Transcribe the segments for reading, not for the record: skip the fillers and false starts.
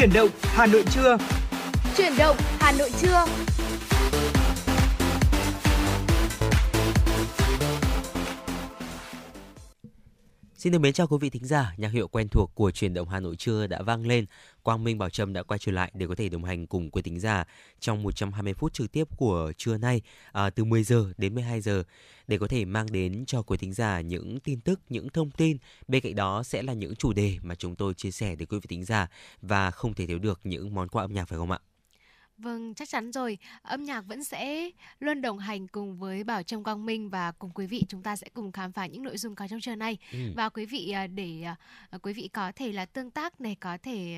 Chuyển động Hà Nội trưa. Chuyển động Hà Nội trưa. Xin được mến chào quý vị thính giả, nhạc hiệu quen thuộc của Chuyển động Hà Nội trưa đã vang lên. Quang Minh, Bảo Trâm đã quay trở lại để có thể đồng hành cùng quý thính giả trong 120 phút trực tiếp của trưa nay, từ 10 giờ đến 12 giờ để có thể mang đến cho quý thính giả những tin tức, những thông tin. Bên cạnh đó sẽ là những chủ đề mà chúng tôi chia sẻ đến quý vị thính giả và không thể thiếu được những món quà âm nhạc, phải không ạ? Vâng, chắc chắn rồi. Âm nhạc vẫn sẽ luôn đồng hành cùng với Bảo Trâm, Quang Minh và cùng quý vị. Chúng ta sẽ cùng khám phá những nội dung có trong trưa nay. Và quý vị, để quý vị có thể là tương tác này, có thể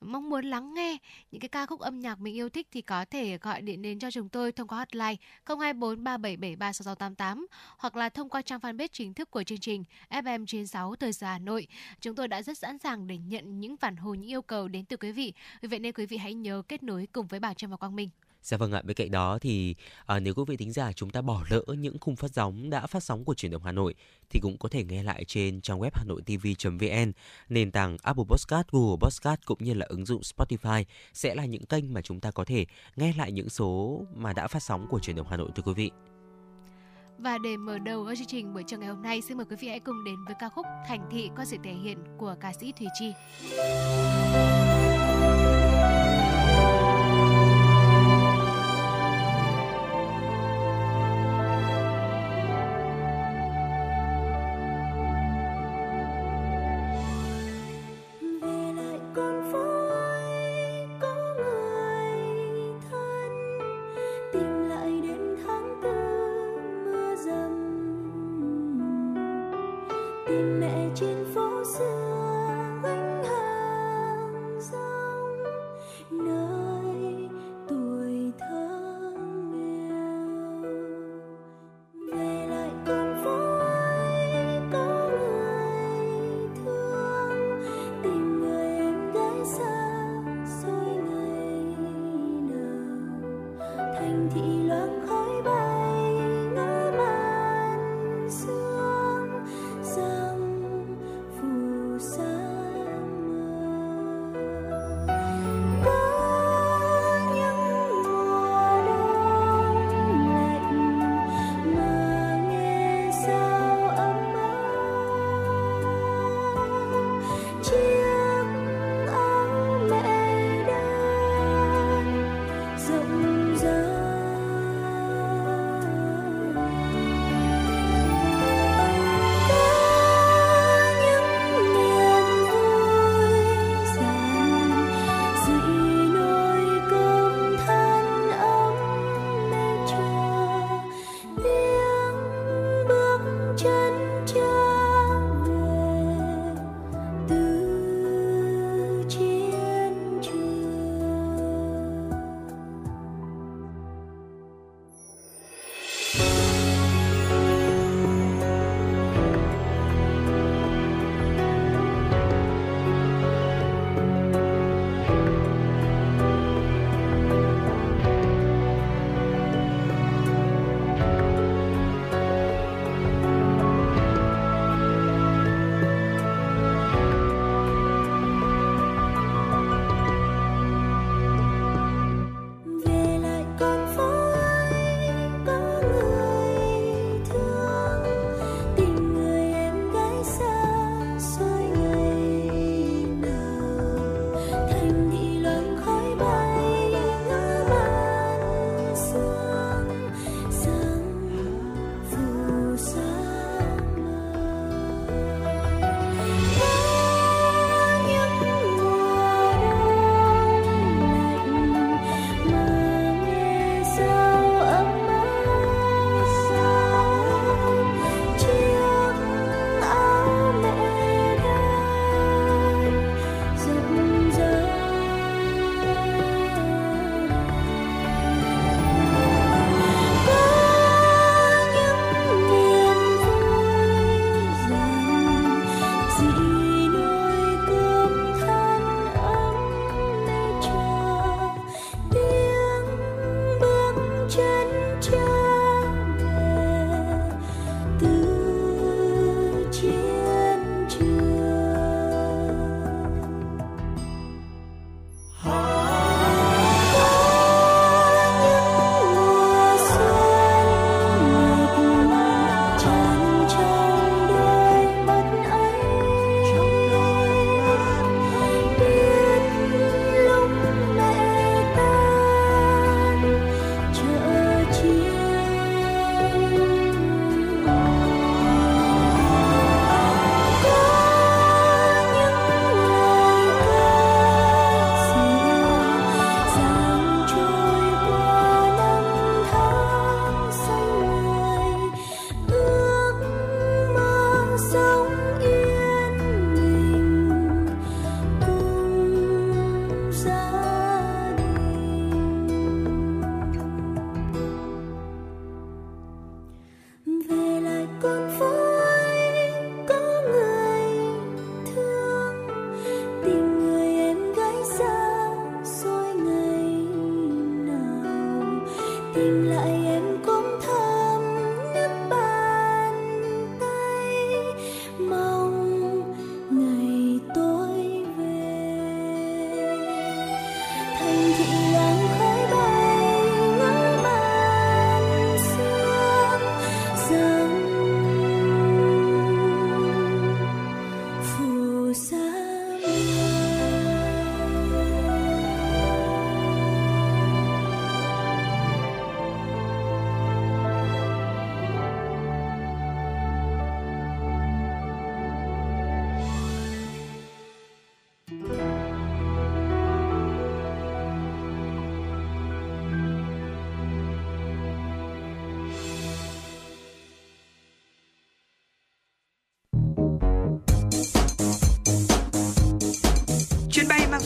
mong muốn lắng nghe những cái ca khúc âm nhạc mình yêu thích thì có thể gọi điện đến cho chúng tôi thông qua hotline 024 3773 6688 hoặc là thông qua trang fanpage chính thức của chương trình FM96 Thời Sự Hà Nội. Chúng tôi đã rất sẵn sàng để nhận những phản hồi, những yêu cầu đến từ quý vị. Vì vậy nên quý vị hãy nhớ kết nối cùng với Bảo Trâm và Quang Minh. Dạ vâng ạ, bên cạnh đó thì nếu quý vị thính giả chúng ta bỏ lỡ những khung phát sóng đã phát sóng của Chuyển động Hà Nội thì cũng có thể nghe lại trên trang web hanoitv.vn, nền tảng Apple Podcast, Google Podcast cũng như là ứng dụng Spotify sẽ là những kênh mà chúng ta có thể nghe lại những số mà đã phát sóng của Chuyển động Hà Nội thưa quý vị. Và để mở đầu chương trình buổi trưa ngày hôm nay, xin mời quý vị hãy cùng đến với ca khúc Thành Thị có sự thể hiện của ca sĩ Thùy Chi.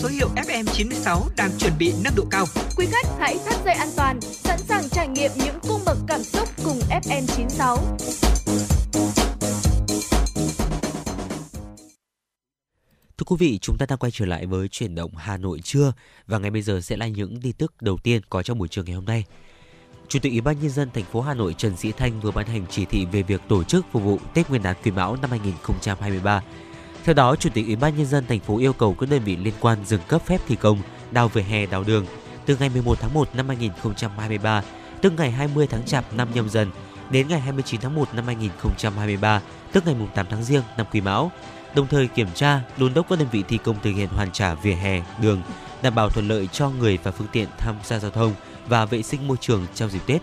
số hiệu FM96 đang chuẩn bị nâng độ cao. Quý khách hãy thắt dây an toàn, sẵn sàng trải nghiệm những cung bậc cảm xúc cùng FM96. Thưa quý vị, chúng ta đang quay trở lại với Chuyển động Hà Nội trưa, và ngay bây giờ sẽ là những tin tức đầu tiên có trong buổi trưa ngày hôm nay. Chủ tịch Ủy ban Nhân dân thành phố Hà Nội Trần Sĩ Thanh vừa ban hành chỉ thị về việc tổ chức phục vụ Tết Nguyên đán Quý Mão năm 2023. Theo đó, Chủ tịch Ủy ban Nhân dân thành phố yêu cầu các đơn vị liên quan dừng cấp phép thi công, đào vỉa hè, đào đường từ ngày 11 tháng 1 năm 2023, tức ngày 20 tháng Chạp năm Nhâm Dần, đến ngày 29 tháng 1 năm 2023, tức ngày 8 tháng Giêng năm Quý Mão. Đồng thời kiểm tra, đôn đốc các đơn vị thi công thực hiện hoàn trả vỉa hè, đường, đảm bảo thuận lợi cho người và phương tiện tham gia giao thông và vệ sinh môi trường trong dịp Tết.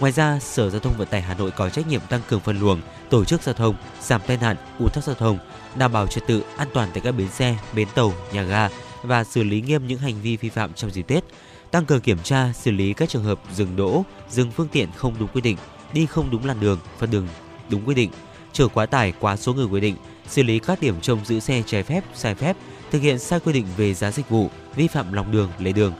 Ngoài ra, Sở Giao thông Vận tải Hà Nội có trách nhiệm tăng cường phân luồng, tổ chức giao thông, giảm tai nạn, ùn tắc giao thông, đảm bảo trật tự an toàn tại các bến xe, bến tàu, nhà ga và xử lý nghiêm những hành vi vi phạm trong dịp Tết. Tăng cường kiểm tra, xử lý các trường hợp dừng đỗ, dừng phương tiện không đúng quy định, đi không đúng làn đường, phân đường đúng quy định, chở quá tải, quá số người quy định, xử lý các điểm trông giữ xe trái phép, sai phép, thực hiện sai quy định về giá dịch vụ, vi phạm lòng đường, lề đường.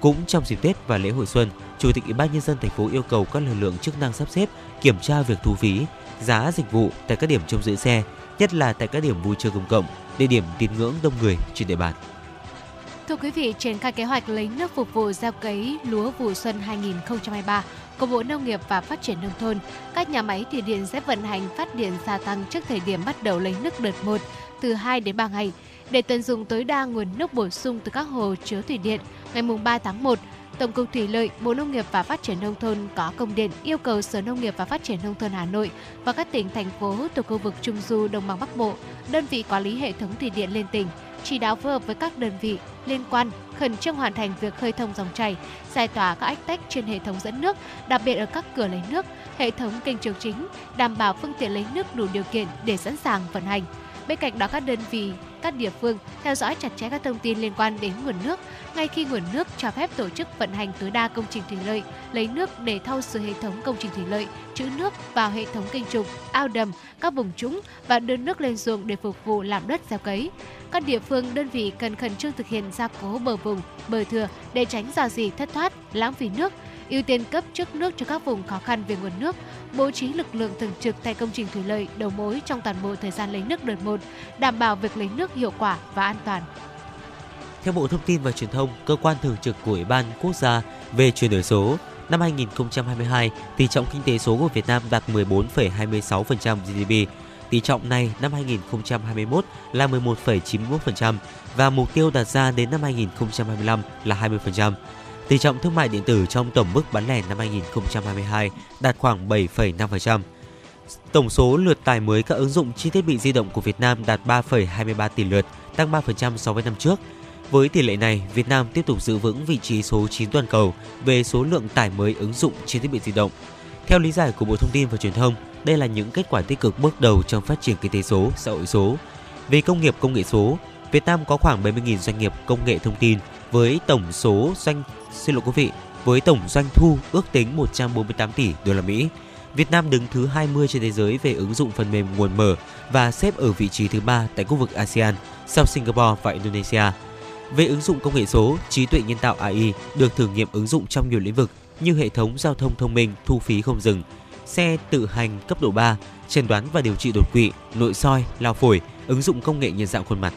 Cũng trong dịp Tết và lễ hội xuân, Chủ tịch Ủy ban Nhân dân thành phố yêu cầu các lực lượng chức năng sắp xếp, kiểm tra việc thu phí, giá dịch vụ tại các điểm trông giữ xe, nhất là tại các điểm vui chơi công cộng, địa điểm tín ngưỡng đông người trên địa bàn. Thưa quý vị, triển khai kế hoạch lấy nước phục vụ gieo cấy lúa vụ xuân 2023 của Bộ Nông nghiệp và Phát triển Nông thôn, các nhà máy thủy điện sẽ vận hành phát điện gia tăng trước thời điểm bắt đầu lấy nước đợt 1 từ 2 đến 3 ngày. Để tận dụng tối đa nguồn nước bổ sung từ các hồ chứa thủy điện, ngày 3 tháng 1, Tổng cục Thủy lợi, Bộ Nông nghiệp và Phát triển Nông thôn có công điện yêu cầu Sở Nông nghiệp và Phát triển Nông thôn Hà Nội và các tỉnh, thành phố thuộc khu vực Trung Du, Đồng bằng Bắc Bộ, đơn vị quản lý hệ thống thủy điện liên tỉnh, chỉ đạo phối hợp với các đơn vị liên quan khẩn trương hoàn thành việc khơi thông dòng chảy, giải tỏa các ách tắc trên hệ thống dẫn nước, đặc biệt ở các cửa lấy nước, hệ thống kênh trường chính, đảm bảo phương tiện lấy nước đủ điều kiện để sẵn sàng vận hành. Bên cạnh đó, các đơn vị, các địa phương theo dõi chặt chẽ các thông tin liên quan đến nguồn nước. Ngay khi nguồn nước cho phép, tổ chức vận hành tối đa công trình thủy lợi lấy nước để thao sửa hệ thống công trình thủy lợi trữ nước vào hệ thống kênh trục, ao đầm, các vùng trũng và đưa nước lên ruộng để phục vụ làm đất gieo cấy. Các địa phương, đơn vị cần khẩn trương thực hiện gia cố bờ vùng, bờ thừa để tránh rò rỉ, thất thoát, lãng phí nước, ưu tiên cấp trước nước cho các vùng khó khăn về nguồn nước, bố trí lực lượng thường trực tại công trình thủy lợi đầu mối trong toàn bộ thời gian lấy nước đợt 1, đảm bảo việc lấy nước hiệu quả và an toàn. Theo Bộ Thông tin và Truyền thông, cơ quan thường trực của Ủy ban Quốc gia về chuyển đổi số, năm 2022, tỷ trọng kinh tế số của Việt Nam đạt 14,26% GDP. Tỷ trọng này năm 2021 là 11,91% và mục tiêu đặt ra đến năm 2025 là 20%. Tỷ trọng thương mại điện tử trong tổng mức bán lẻ năm 2022 đạt khoảng 7,5%. Tổng số lượt tải mới các ứng dụng trên thiết bị di động của Việt Nam đạt 3,23 tỷ lượt, tăng 3% so với năm trước. Với tỷ lệ này, Việt Nam tiếp tục giữ vững vị trí số 9 toàn cầu về số lượng tải mới ứng dụng trên thiết bị di động. Theo lý giải của Bộ Thông tin và Truyền thông, đây là những kết quả tích cực bước đầu trong phát triển kinh tế số, xã hội số. Về công nghiệp công nghệ số, Việt Nam có khoảng 70.000 doanh nghiệp công nghệ thông tin với tổng doanh thu ước tính 148 tỷ đô la Mỹ. Việt Nam đứng thứ 20 trên thế giới về ứng dụng phần mềm nguồn mở và xếp ở vị trí thứ 3 tại khu vực ASEAN sau Singapore và Indonesia. Về ứng dụng công nghệ số, trí tuệ nhân tạo AI được thử nghiệm ứng dụng trong nhiều lĩnh vực như hệ thống giao thông thông minh, thu phí không dừng, xe tự hành cấp độ 3, chẩn đoán và điều trị đột quỵ, nội soi, lao phổi, ứng dụng công nghệ nhận dạng khuôn mặt.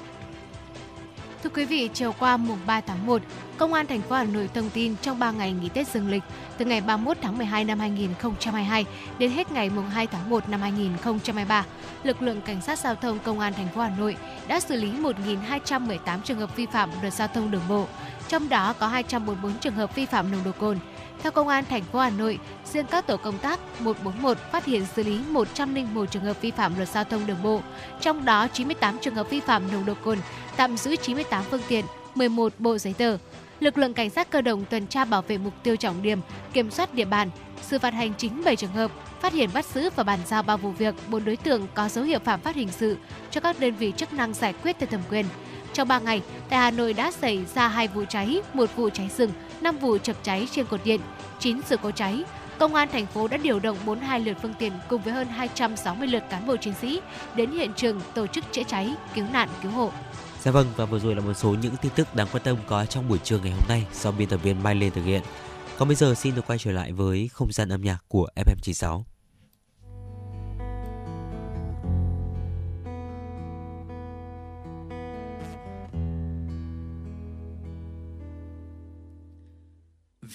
Thưa quý vị, chiều qua mùng 3 tháng 1, Công an thành phố Hà Nội thông tin trong 3 ngày nghỉ Tết dương lịch từ ngày 31 tháng 12 năm 2022 đến hết ngày mùng 2 tháng 1 năm 2023, lực lượng cảnh sát giao thông Công an thành phố Hà Nội đã xử lý 1.218 trường hợp vi phạm luật giao thông đường bộ, trong đó có 244 trường hợp vi phạm nồng độ cồn. Theo Công an thành phố Hà Nội, riêng các tổ công tác 141 phát hiện xử lý 101 trường hợp vi phạm luật giao thông đường bộ, trong đó 98 trường hợp vi phạm nồng độ cồn, tạm giữ 98 phương tiện, 11 bộ giấy tờ. Lực lượng cảnh sát cơ động tuần tra bảo vệ mục tiêu trọng điểm, kiểm soát địa bàn, xử phạt hành chính 7 trường hợp, phát hiện, bắt giữ và bàn giao 3 vụ việc, 4 đối tượng có dấu hiệu phạm pháp hình sự cho các đơn vị chức năng giải quyết theo thẩm quyền. Trong 3 ngày, tại Hà Nội đã xảy ra 2 vụ cháy, 1 vụ cháy rừng, 5 vụ chập cháy trên cột điện, 9 sự cố cháy. Công an thành phố đã điều động 42 lượt phương tiện cùng với hơn 260 lượt cán bộ chiến sĩ đến hiện trường tổ chức chữa cháy, cứu nạn, cứu hộ. Dạ vâng, và vừa rồi là một số những tin tức đáng quan tâm có trong buổi trưa ngày hôm nay do biên tập viên Mai Liên thực hiện. Còn bây giờ xin được quay trở lại với không gian âm nhạc của FM96.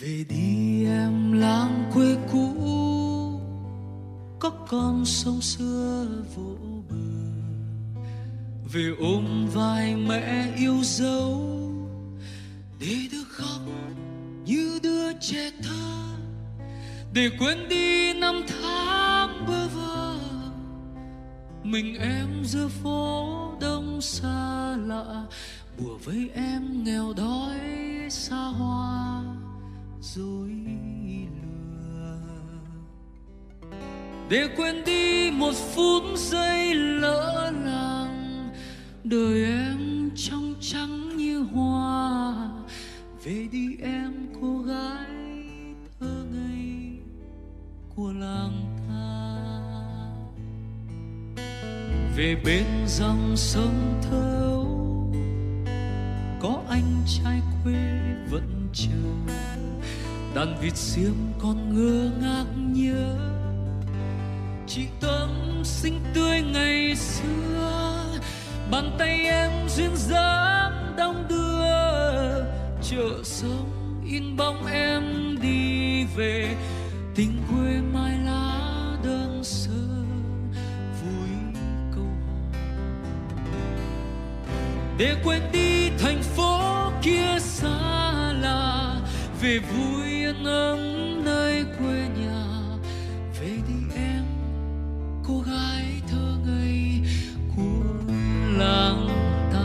Về đi em lãng quê cũ, có con sông xưa vỗ bờ. Về ôm vai mẹ yêu dấu, để đứa khóc như đứa trẻ thơ, để quên đi năm tháng bơ vơ. Mình em giữa phố đông xa lạ, bủa với em nghèo đói xa hoa dối lừa, để quên đi một phút giây lỡ làng. Đời em trong trắng như hoa, về đi em cô gái thơ ngây của làng ta. Về bên dòng sông Thêu, có anh trai quê vẫn chờ. Đàn vịt xiêm còn ngơ ngác nhớ chị Tâm xinh tươi ngày xưa. Bàn tay em duyên dáng đong đưa, chợ sống in bóng em đi về. Tình quê mai lá đơn sơ vui câu hò, để quên đi thành phố kia xa lạ. Về vui yên ấm nơi quê nhà, về đi em cô gái thơ ngây của làng ta.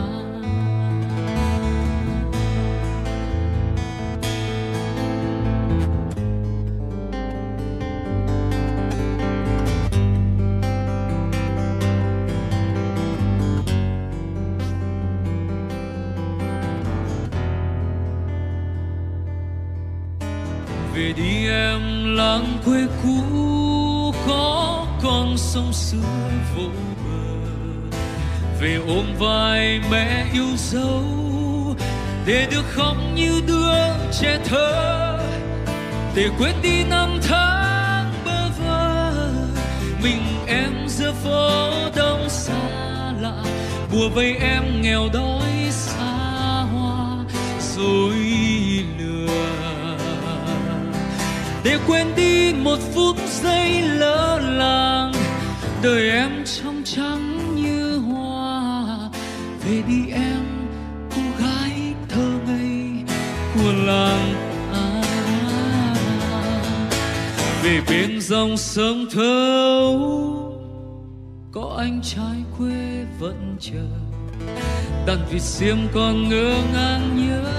Về đi em làng quê cũ, có con sông xưa vỗ bờ. Về ôm vai mẹ yêu dấu, để được khóc như đứa trẻ thơ, để quên đi năm tháng bơ vơ. Mình em giữa phố đông xa lạ, bùa vây em nghèo đói xa hoa rồi lừa, để quên đi một phút giây lỡ làng. Đời em trong trắng như hoa, về đi em cô gái thơ ngây của làng ta. Về bên dòng sông Thâu, có anh trai quê vẫn chờ. Đàn vịt xiêm còn ngơ ngàng nhớ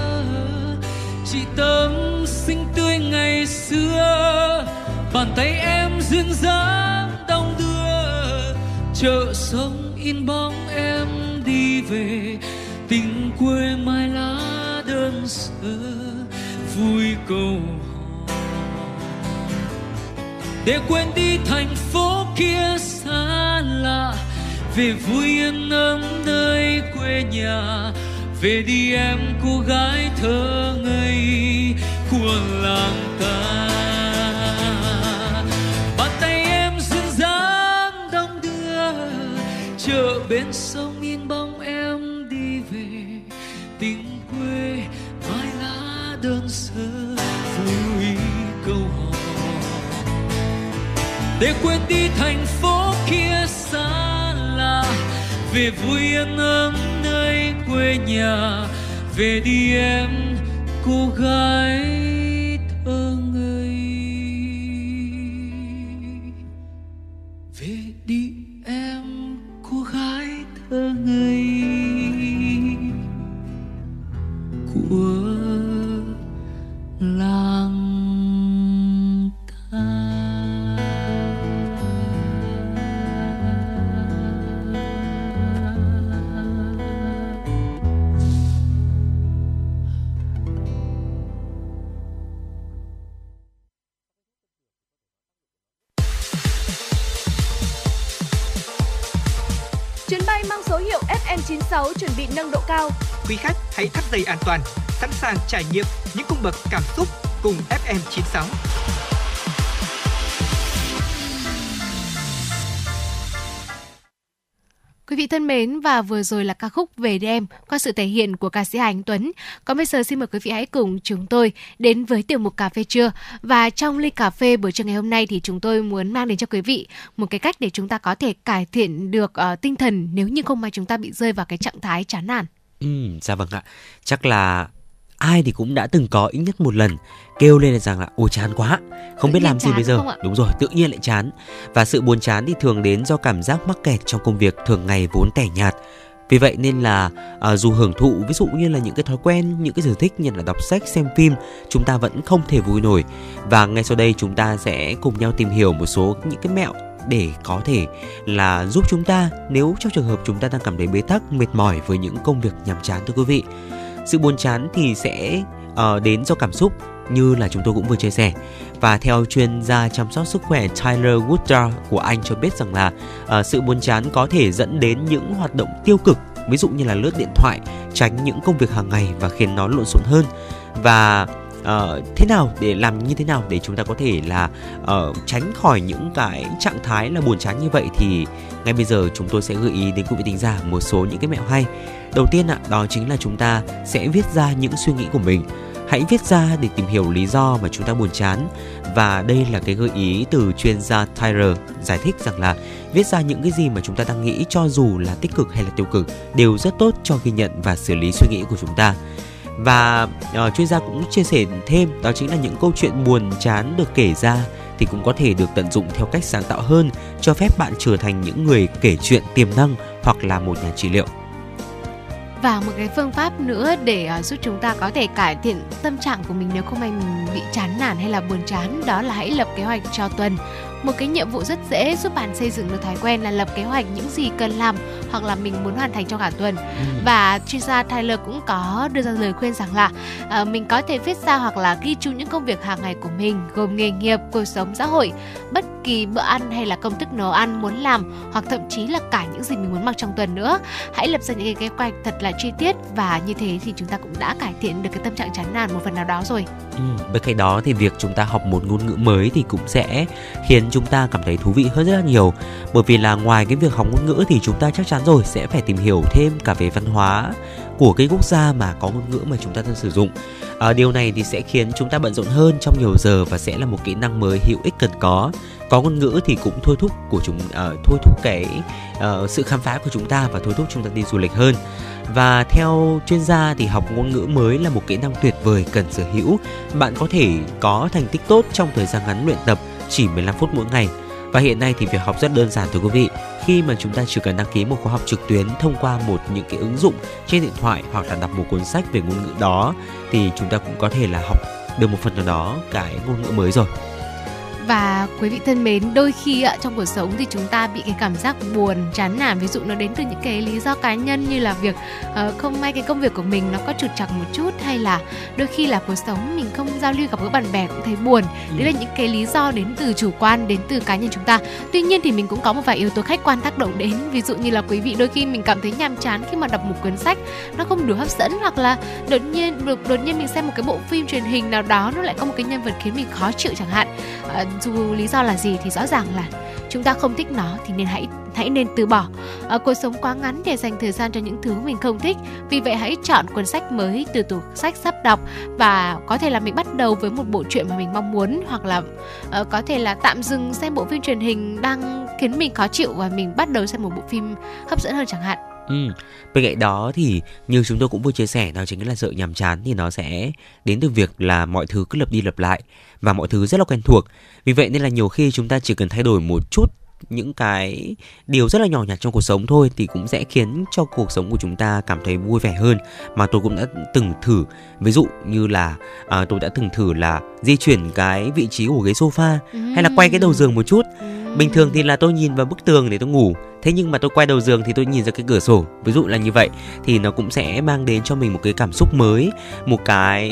chị Tâm xinh tươi ngày xưa. Bàn tay em duyên dáng đong đưa, chợ sống in bóng em đi về. Tình quê mai lá đơn sơ vui câu hò, để quên đi thành phố kia xa lạ. Về vui yên ấm nơi quê nhà, về đi em cô gái thơ ngây của làng ta. Bàn tay em duyên dáng đong đưa, chợ bên sông yên bóng em đi về. Tình quê mai lá đơn sơ vui câu hò, để quên đi thành phố kia xa lạ. Về vui yên ấm nơi quê nhà, về đi em cô gái thơ ngây. Về đi em cô gái thơ ngây của làng. Chuyến bay mang số hiệu FM96 chuẩn bị nâng độ cao. Quý khách hãy thắt dây an toàn, sẵn sàng trải nghiệm những cung bậc cảm xúc cùng FM96. Quý vị thân mến, và vừa rồi là ca khúc Về Đêm qua sự thể hiện của ca sĩ Hà Anh Tuấn. Còn bây giờ xin mời quý vị hãy cùng chúng tôi đến với tiểu mục Cà phê trưa. Và trong ly cà phê buổi trưa ngày hôm nay thì chúng tôi muốn mang đến cho quý vị một cái cách để chúng ta có thể cải thiện được tinh thần nếu như không may chúng ta bị rơi vào cái trạng thái chán nản. Dạ vâng ạ. Chắc là ai thì cũng đã từng có ít nhất một lần kêu lên rằng là ôi chán quá, không biết làm gì bây giờ. Đúng rồi, tự nhiên lại chán. Và sự buồn chán thì thường đến do cảm giác mắc kẹt trong công việc thường ngày vốn tẻ nhạt. Vì vậy nên là dù hưởng thụ ví dụ như là những cái thói quen, những cái sở thích như là đọc sách, xem phim, chúng ta vẫn không thể vui nổi. Và ngay sau đây chúng ta sẽ cùng nhau tìm hiểu một số những cái mẹo để có thể là giúp chúng ta nếu trong trường hợp chúng ta đang cảm thấy bế tắc, mệt mỏi với những công việc nhàm chán thưa quý vị. Sự buồn chán thì sẽ đến do cảm xúc như là chúng tôi cũng vừa chia sẻ. Và theo chuyên gia chăm sóc sức khỏe Tyler Woodard của Anh cho biết rằng là sự buồn chán có thể dẫn đến những hoạt động tiêu cực, ví dụ như là lướt điện thoại, tránh những công việc hàng ngày và khiến nó lộn xộn hơn. Và làm như thế nào để chúng ta có thể là tránh khỏi những cái trạng thái là buồn chán như vậy, thì ngay bây giờ chúng tôi sẽ gợi ý đến quý vị thính giả một số những cái mẹo hay. Đầu tiên ạ, đó chính là chúng ta sẽ viết ra những suy nghĩ của mình. Hãy viết ra để tìm hiểu lý do mà chúng ta buồn chán. Và đây là cái gợi ý từ chuyên gia Tyler giải thích rằng là viết ra những cái gì mà chúng ta đang nghĩ, cho dù là tích cực hay là tiêu cực, đều rất tốt cho ghi nhận và xử lý suy nghĩ của chúng ta. Và chuyên gia cũng chia sẻ thêm, đó chính là những câu chuyện buồn chán được kể ra thì cũng có thể được tận dụng theo cách sáng tạo hơn, cho phép bạn trở thành những người kể chuyện tiềm năng hoặc là một nhà trị liệu. Và một cái phương pháp nữa để giúp chúng ta có thể cải thiện tâm trạng của mình nếu không may mình bị chán nản hay là buồn chán, đó là hãy lập kế hoạch cho tuần. Một cái nhiệm vụ rất dễ giúp bạn xây dựng được thói quen là lập kế hoạch những gì cần làm hoặc là mình muốn hoàn thành trong cả tuần. Và chuyên gia Tyler cũng có đưa ra lời khuyên rằng là mình có thể viết ra hoặc là ghi chú những công việc hàng ngày của mình, gồm nghề nghiệp, cuộc sống xã hội, bất kỳ bữa ăn hay là công thức nấu ăn muốn làm, hoặc thậm chí là cả những gì mình muốn mặc trong tuần nữa. Hãy lập ra những cái kế hoạch thật là chi tiết, và như thế thì chúng ta cũng đã cải thiện được cái tâm trạng chán nản một phần nào đó rồi. Bên cạnh đó thì việc chúng ta học một ngôn ngữ mới thì cũng sẽ khiến chúng ta cảm thấy thú vị hơn rất là nhiều. Bởi vì là ngoài cái việc học ngôn ngữ thì chúng ta chắc chắn rồi sẽ phải tìm hiểu thêm cả về văn hóa của cái quốc gia mà có ngôn ngữ mà chúng ta đang sử dụng. Điều này thì sẽ khiến chúng ta bận rộn hơn trong nhiều giờ và sẽ là một kỹ năng mới hữu ích cần có. Có ngôn ngữ thì cũng thôi thúc cái sự khám phá của chúng ta và thôi thúc chúng ta đi du lịch hơn. Và theo chuyên gia thì học ngôn ngữ mới là một kỹ năng tuyệt vời cần sở hữu. Bạn có thể có thành tích tốt trong thời gian ngắn luyện tập chỉ 15 phút mỗi ngày. Và hiện nay thì việc học rất đơn giản thưa quý vị, khi mà chúng ta chỉ cần đăng ký một khóa học trực tuyến thông qua những cái ứng dụng trên điện thoại hoặc là đọc một cuốn sách về ngôn ngữ đó, thì chúng ta cũng có thể là học được một phần nào đó cái ngôn ngữ mới rồi. Và quý vị thân mến, đôi khi trong cuộc sống thì chúng ta bị cái cảm giác buồn, chán nản, ví dụ nó đến từ những cái lý do cá nhân như là việc không may cái công việc của mình nó có trục trặc một chút, hay là đôi khi là cuộc sống mình không giao lưu, gặp gỡ bạn bè cũng thấy buồn. Đấy là những cái lý do đến từ chủ quan, đến từ cá nhân chúng ta. Tuy nhiên thì mình cũng có một vài yếu tố khách quan tác động đến, ví dụ như là quý vị đôi khi mình cảm thấy nhàm chán khi mà đọc một cuốn sách nó không đủ hấp dẫn, hoặc là đột nhiên mình xem một cái bộ phim truyền hình nào đó nó lại có một cái nhân vật khiến mình khó chịu chẳng hạn. Dù lý do là gì thì rõ ràng là chúng ta không thích nó thì nên hãy nên từ bỏ. Cuộc sống quá ngắn để dành thời gian cho những thứ mình không thích, vì vậy hãy chọn cuốn sách mới từ tủ sách sắp đọc, và có thể là mình bắt đầu với một bộ truyện mà mình mong muốn, hoặc là có thể là tạm dừng xem bộ phim truyền hình đang khiến mình khó chịu và mình bắt đầu xem một bộ phim hấp dẫn hơn chẳng hạn. Bên cạnh đó thì như chúng tôi cũng vừa chia sẻ, đó chính là sự nhàm chán thì nó sẽ đến từ việc là mọi thứ cứ lặp đi lặp lại và mọi thứ rất là quen thuộc. Vì vậy nên là nhiều khi chúng ta chỉ cần thay đổi một chút những cái điều rất là nhỏ nhặt trong cuộc sống thôi thì cũng sẽ khiến cho cuộc sống của chúng ta cảm thấy vui vẻ hơn. Mà tôi cũng đã từng thử, ví dụ như là tôi đã từng thử là di chuyển cái vị trí của ghế sofa hay là quay cái đầu giường một chút. Bình thường thì là tôi nhìn vào bức tường để tôi ngủ, thế nhưng mà tôi quay đầu giường thì tôi nhìn ra cái cửa sổ, ví dụ là như vậy, thì nó cũng sẽ mang đến cho mình một cái cảm xúc mới, một cái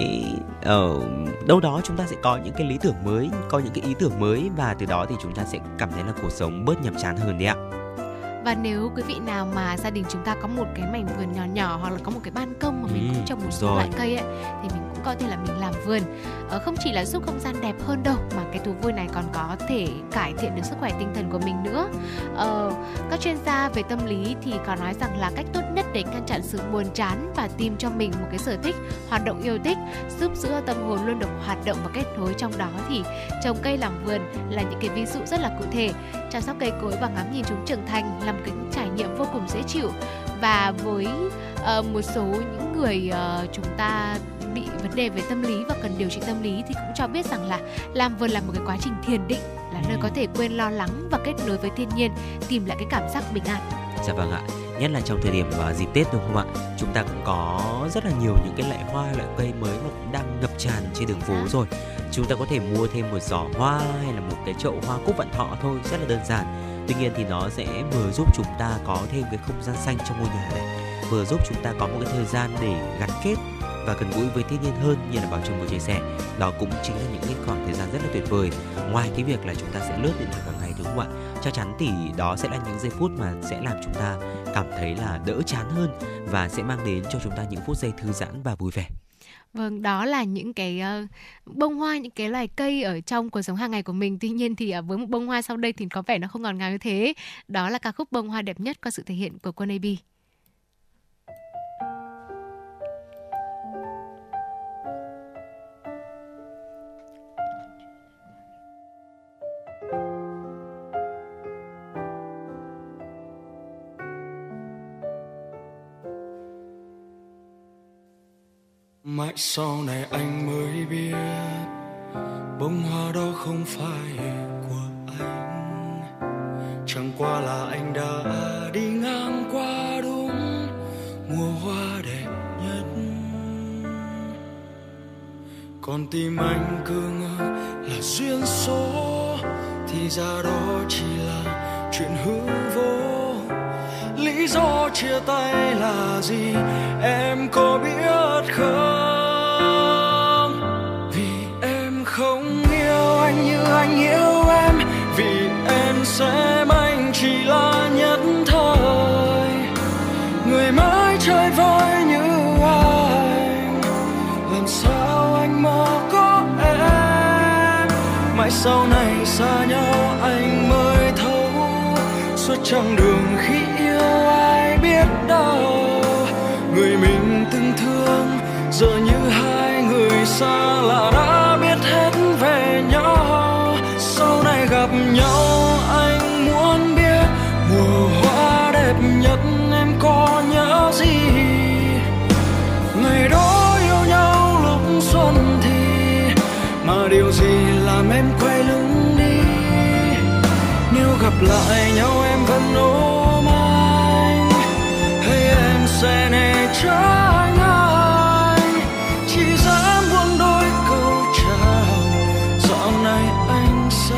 đâu đó chúng ta sẽ có những cái lý tưởng mới, có những cái ý tưởng mới, và từ đó thì chúng ta sẽ cảm thấy là cuộc sống bớt nhàm chán hơn đấy ạ. Và nếu quý vị nào mà gia đình chúng ta có một cái mảnh vườn nhỏ nhỏ hoặc là có một cái ban công mà mình cũng trồng một số loại cây ấy, thì mình cũng có thể là mình làm vườn. Không chỉ là giúp không gian đẹp hơn đâu mà cái thú vui này còn có thể cải thiện được sức khỏe tinh thần của mình nữa. Các chuyên gia về tâm lý thì có nói rằng là cách tốt nhất để ngăn chặn sự buồn chán và tìm cho mình một cái sở thích, hoạt động yêu thích giúp giữa tâm hồn luôn được hoạt động và kết nối, trong đó thì trồng cây, làm vườn là những cái ví dụ rất là cụ thể. Chăm sóc cây cối và ngắm nhìn chúng trưởng thành là một cái trải nghiệm vô cùng dễ chịu. Và với một số những người chúng ta bị vấn đề về tâm lý và cần điều trị tâm lý thì cũng cho biết rằng là làm vườn là một cái quá trình thiền định, là nơi có thể quên lo lắng và kết nối với thiên nhiên, tìm lại cái cảm giác bình an. Dạ vâng ạ, nhất là trong thời điểm dịp Tết đúng không ạ? Chúng ta cũng có rất là nhiều những cái loại hoa, loại cây mới mà cũng đang ngập tràn trên đường phố rồi. Chúng ta có thể mua thêm một giỏ hoa hay là một cái chậu hoa cúc vạn thọ thôi, rất là đơn giản. Tuy nhiên thì nó sẽ vừa giúp chúng ta có thêm cái không gian xanh trong ngôi nhà này, vừa giúp chúng ta có một cái thời gian để gắn kết và gần gũi với thiên nhiên hơn, như là Bảo Trâm vừa chia sẻ. Đó cũng chính là những cái khoảng thời gian rất là tuyệt vời. Ngoài cái việc là chúng ta sẽ lướt điện thoại cả ngày đúng không ạ? Chắc chắn thì đó sẽ là những giây phút mà sẽ làm chúng ta cảm thấy là đỡ chán hơn và sẽ mang đến cho chúng ta những phút giây thư giãn và vui vẻ. Vâng, đó là những cái bông hoa, những cái loài cây ở trong cuộc sống hàng ngày của mình. Tuy nhiên thì với một bông hoa sau đây thì có vẻ nó không ngọt ngào như thế. Đó là ca khúc Bông Hoa Đẹp Nhất qua sự thể hiện của Quân AB. Mãi sau này anh mới biết bông hoa đó không phải của anh, chẳng qua là anh đã đi ngang qua đúng mùa hoa đẹp nhất. Còn tim anh cứ ngỡ là duyên số, thì ra đó chỉ là chuyện hư vô. Lý do chia tay là gì em có biết không? Vì em không yêu anh như anh yêu em, vì em xem anh chỉ là nhất thời. Người mãi chơi vơi như anh, làm sao anh mơ có em? Mãi sau này xa nhau anh mới thấu, suốt chặng đường khi ai biết đâu người mình từng thương, giờ như hai người xa lạ đã biết hết về nhau. Sau này gặp nhau anh muốn biết mùa hoa đẹp nhất em có nhớ gì. Ngày đó yêu nhau lúc xuân thì mà điều gì làm em quay lưng đi. Nếu gặp lại nhau em vẫn ôm anh, hay em sẽ né tránh anh, chỉ dám buông đôi câu chào dạo này anh xa.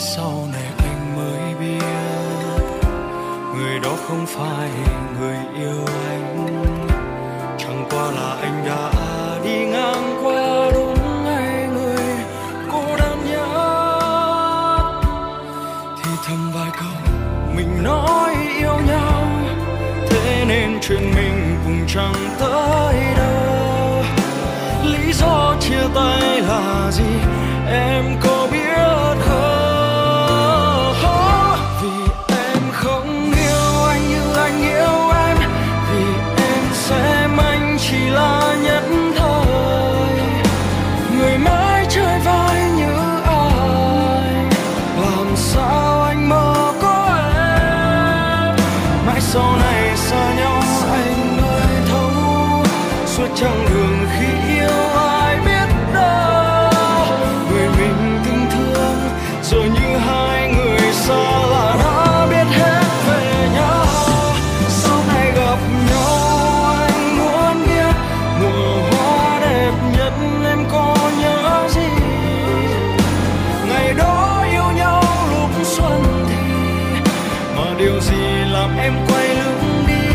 Sau này anh mới biết người đó không phải người yêu anh, chẳng qua là anh đã đi ngang qua đúng ngày người cô đơn nhất. Thì thầm vài câu mình nói yêu nhau, thế nên chuyện mình cũng chẳng tới đâu. Lý do chia tay là gì em có biết không? Sau này xa nhau anh mới thấu, suốt chặng đường khi yêu ai biết đâu người mình từng thương, rồi như hai người xa lạ đã biết hết về nhau. Sau này gặp nhau anh muốn biết mùa hoa đẹp nhất em có nhớ gì. Ngày đó yêu nhau em quay lưng đi.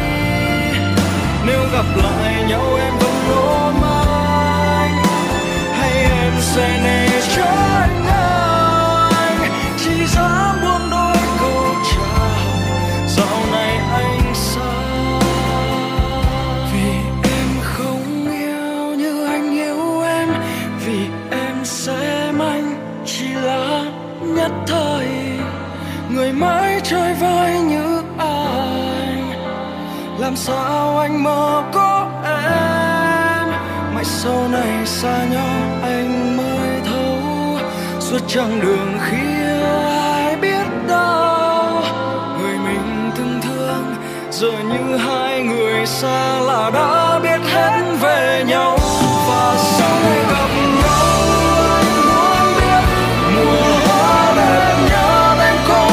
Nếu gặp lại nhau em vẫn ôm anh, hay em sẽ né tránh anh, chỉ dám buông đôi câu chào dạo này anh xa. Vì em không yêu như anh yêu em, vì em xem anh chỉ là nhất thời, người mãi chơi vơi như anh. Làm sao anh mơ có em, mãi sau này xa nhau anh mới thấu suốt chặng đường khi yêu ai biết đâu. Người mình từng thương giờ như hai người xa là đã biết hết về nhau. Và sau này gặp nhau anh muốn biết mùa hoa đẹp nhất em có.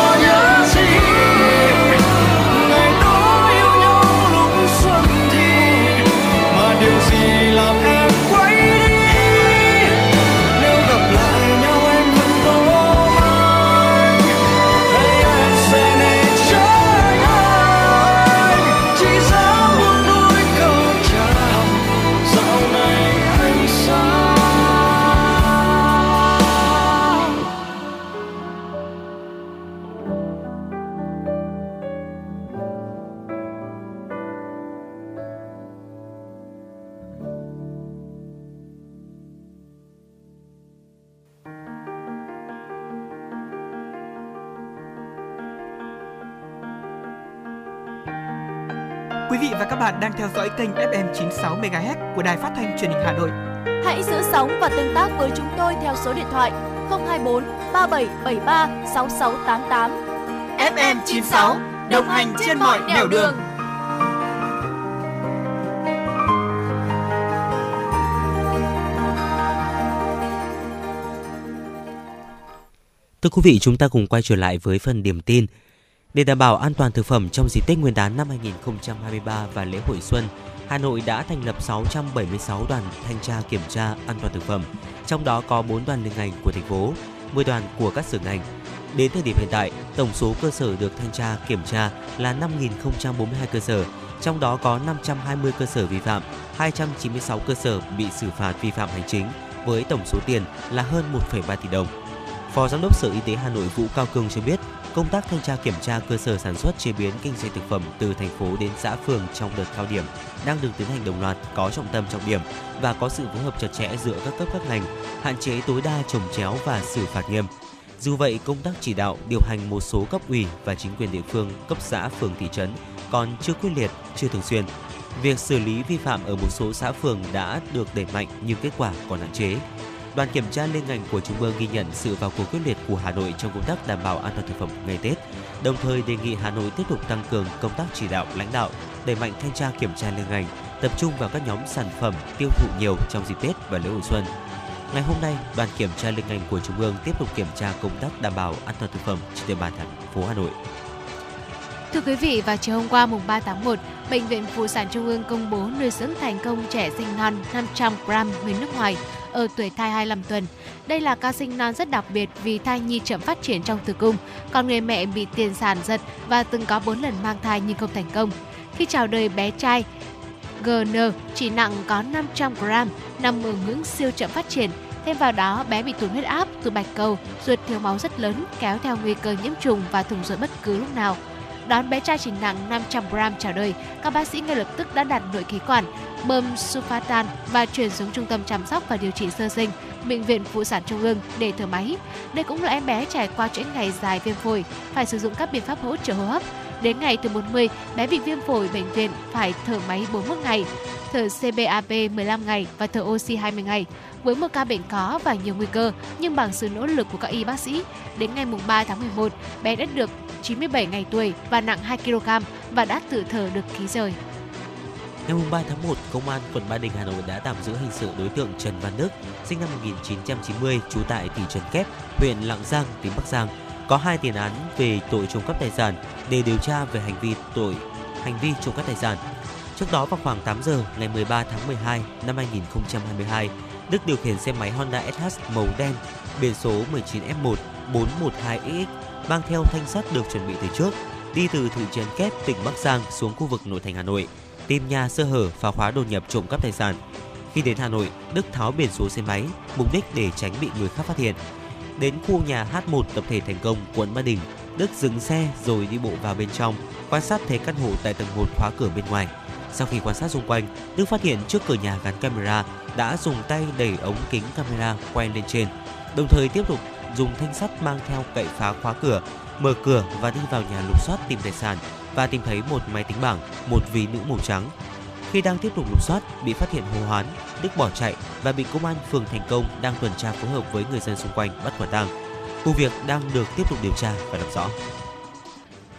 Bạn đang theo dõi kênh FM 96 MHz của Đài Phát thanh Truyền hình Hà Nội. Hãy giữ sóng và tương tác với chúng tôi theo số điện thoại 024 3773 6688. FM 96 đồng hành trên mọi nẻo đường. Thưa quý vị, chúng ta cùng quay trở lại với phần điểm tin. Để đảm bảo an toàn thực phẩm trong dịp Tết Nguyên đán năm 2023 và lễ hội xuân, Hà Nội đã thành lập 676 đoàn thanh tra kiểm tra an toàn thực phẩm, trong đó có 4 đoàn liên ngành của thành phố, 10 đoàn của các sở ngành. Đến thời điểm hiện tại, tổng số cơ sở được thanh tra kiểm tra là 5.042 cơ sở, trong đó có 520 cơ sở vi phạm, 296 cơ sở bị xử phạt vi phạm hành chính với tổng số tiền là hơn 1,3 tỷ đồng. Phó Giám đốc Sở Y tế Hà Nội Vũ Cao Cương cho biết, công tác thanh tra kiểm tra cơ sở sản xuất chế biến kinh doanh thực phẩm từ thành phố đến xã phường trong đợt cao điểm đang được tiến hành đồng loạt, có trọng tâm trọng điểm và có sự phối hợp chặt chẽ giữa các cấp các ngành, hạn chế tối đa chồng chéo và xử phạt nghiêm. Dù vậy, công tác chỉ đạo, điều hành một số cấp ủy và chính quyền địa phương, cấp xã, phường, thị trấn còn chưa quyết liệt, chưa thường xuyên. Việc xử lý vi phạm ở một số xã phường đã được đẩy mạnh nhưng kết quả còn hạn chế. Đoàn kiểm tra liên ngành của Trung ương ghi nhận sự vào cuộc quyết liệt của Hà Nội trong công tác đảm bảo an toàn thực phẩm ngày Tết, đồng thời đề nghị Hà Nội tiếp tục tăng cường công tác chỉ đạo, lãnh đạo, đẩy mạnh thanh tra kiểm tra liên ngành, tập trung vào các nhóm sản phẩm tiêu thụ nhiều trong dịp Tết và lễ hội xuân. Ngày hôm nay, đoàn kiểm tra liên ngành của Trung ương tiếp tục kiểm tra công tác đảm bảo an toàn thực phẩm trên địa bàn thành phố Hà Nội. Thưa quý vị, vào chiều hôm qua mùng 3 tháng 1, Bệnh viện Phụ sản Trung ương công bố nuôi dưỡng thành công trẻ sinh non 500g người nước ngoài ở tuổi thai 25 tuần. Đây là ca sinh non rất đặc biệt vì thai nhi chậm phát triển trong tử cung, còn người mẹ bị tiền sản giật và từng có 4 lần mang thai nhưng không thành công. Khi chào đời bé trai, GN chỉ nặng có 500g, nằm ở ngưỡng siêu chậm phát triển. Thêm vào đó, bé bị tụt huyết áp, tụt bạch cầu, ruột thiếu máu rất lớn, kéo theo nguy cơ nhiễm trùng và thủng ruột bất cứ lúc nào. Đón bé trai chỉ nặng 500g chào đời, các bác sĩ ngay lập tức đã đặt nội khí quản, bơm sulfatan và chuyển xuống Trung tâm chăm sóc và điều trị sơ sinh Bệnh viện Phụ sản Trung ương để thở máy. Đây cũng là em bé trải qua chuỗi ngày dài viêm phổi, phải sử dụng các biện pháp hỗ trợ hô hấp. Đến ngày thứ 40, bé bị viêm phổi, bệnh viện phải thở máy 41 ngày, thở CPAP 15 ngày và thở oxy 20 ngày. Với một ca bệnh khó và nhiều nguy cơ, nhưng bằng sự nỗ lực của các y bác sĩ, đến ngày 3 tháng 11, bé đã được 97 ngày tuổi và nặng 2kg và đã tự thở được khí rời. Ngày 3 tháng 1, Công an quận Ba Đình, Hà Nội đã tạm giữ hình sự đối tượng Trần Văn Đức, sinh năm 1990, trú tại thị trấn Kép, huyện Lạng Giang, tỉnh Bắc Giang, có 2 tiền án về tội trộm cắp tài sản để điều tra về hành vi trộm cắp tài sản. Trước đó vào khoảng 8 giờ ngày 13 tháng 12 năm 2022, Đức điều khiển xe máy Honda SH màu đen biển số 19F1 412XX mang theo thanh sắt được chuẩn bị từ trước, đi từ thị trấn Kép, tỉnh Bắc Giang xuống khu vực nội thành Hà Nội, tìm nhà sơ hở, phá khóa, đột nhập, trộm cắp tài sản. Khi đến Hà Nội, Đức tháo biển số xe máy, mục đích để tránh bị người khác phát hiện. Đến khu nhà H1 tập thể Thành Công, quận Ba Đình, Đức dừng xe rồi đi bộ vào bên trong, quan sát thấy căn hộ tại tầng 1 khóa cửa bên ngoài. Sau khi quan sát xung quanh, Đức phát hiện trước cửa nhà gắn camera, đã dùng tay đẩy ống kính camera quay lên trên, đồng thời tiếp tục dùng thanh sắt mang theo cậy phá khóa cửa, mở cửa và đi vào nhà lục soát tìm tài sản và tìm thấy một máy tính bảng, một ví nữ màu trắng. Khi đang tiếp tục lục soát, bị phát hiện hô hoán, Đức bỏ chạy và bị công an phường Thành Công đang tuần tra phối hợp với người dân xung quanh bắt quả tang. Vụ việc đang được tiếp tục điều tra và làm rõ.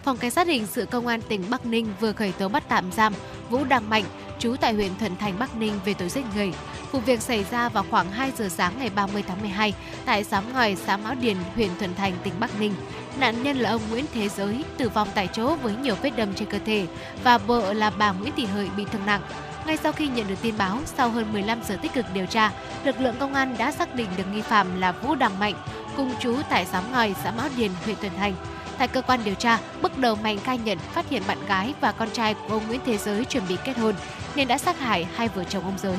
Phòng Cảnh sát hình sự Công an tỉnh Bắc Ninh vừa khởi tố bắt tạm giam Vũ Đăng Mạnh, trú tại huyện Thuận Thành, Bắc Ninh về tội giết người. Vụ việc xảy ra vào khoảng 2 giờ sáng ngày 30 tháng 12 tại xóm Ngòi, xã Mão Điền, huyện Thuận Thành, tỉnh Bắc Ninh. Nạn nhân là ông Nguyễn Thế Giới tử vong tại chỗ với nhiều vết đâm trên cơ thể và vợ là bà Nguyễn Thị Hợi bị thương nặng. Ngay sau khi nhận được tin báo, sau hơn 15 giờ tích cực điều tra, lực lượng công an đã xác định được nghi phạm là Vũ Đăng Mạnh, cùng trú tại xóm Ngòi, xã Mão Điền, huyện Thuận Thành. Tại cơ quan điều tra, bước đầu Mạnh khai nhận phát hiện bạn gái và con trai của ông Nguyễn Thế Giới chuẩn bị kết hôn nên đã sát hại hai vợ chồng ông Giới.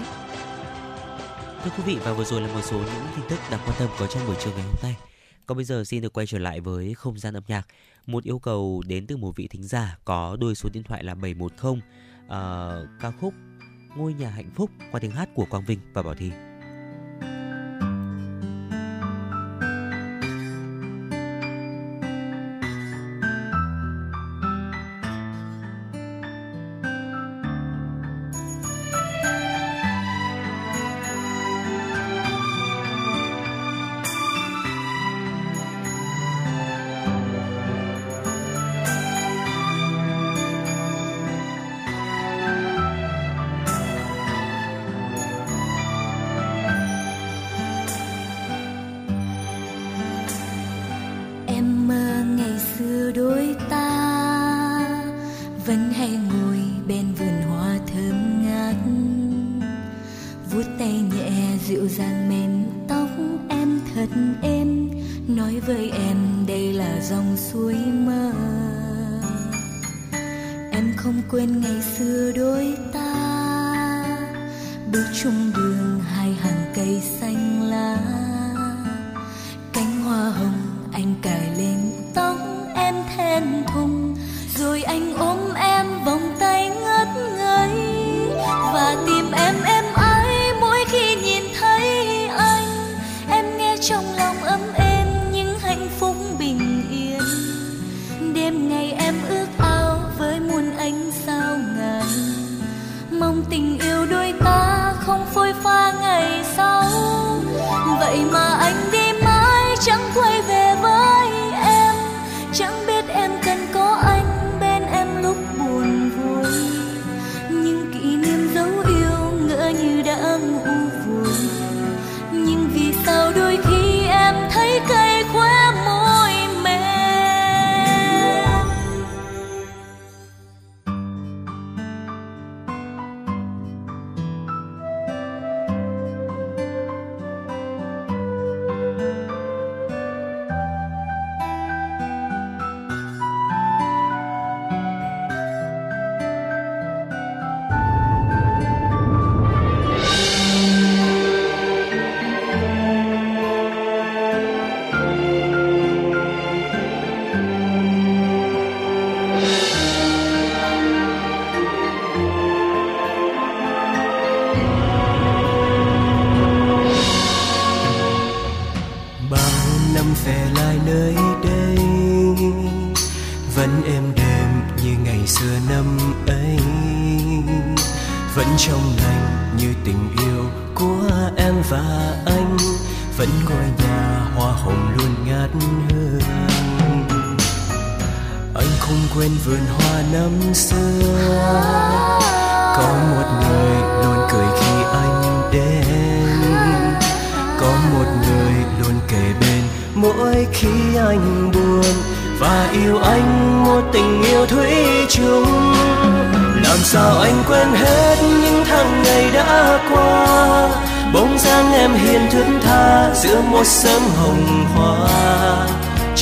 Thưa quý vị, và vừa rồi là một số những tin tức đáng quan tâm có trong buổi trưa ngày hôm nay. Còn bây giờ xin được quay trở lại với không gian âm nhạc. Một yêu cầu đến từ một vị thính giả có đôi số điện thoại là 710, ca khúc Ngôi Nhà Hạnh Phúc qua tiếng hát của Quang Minh và Bảo Thi.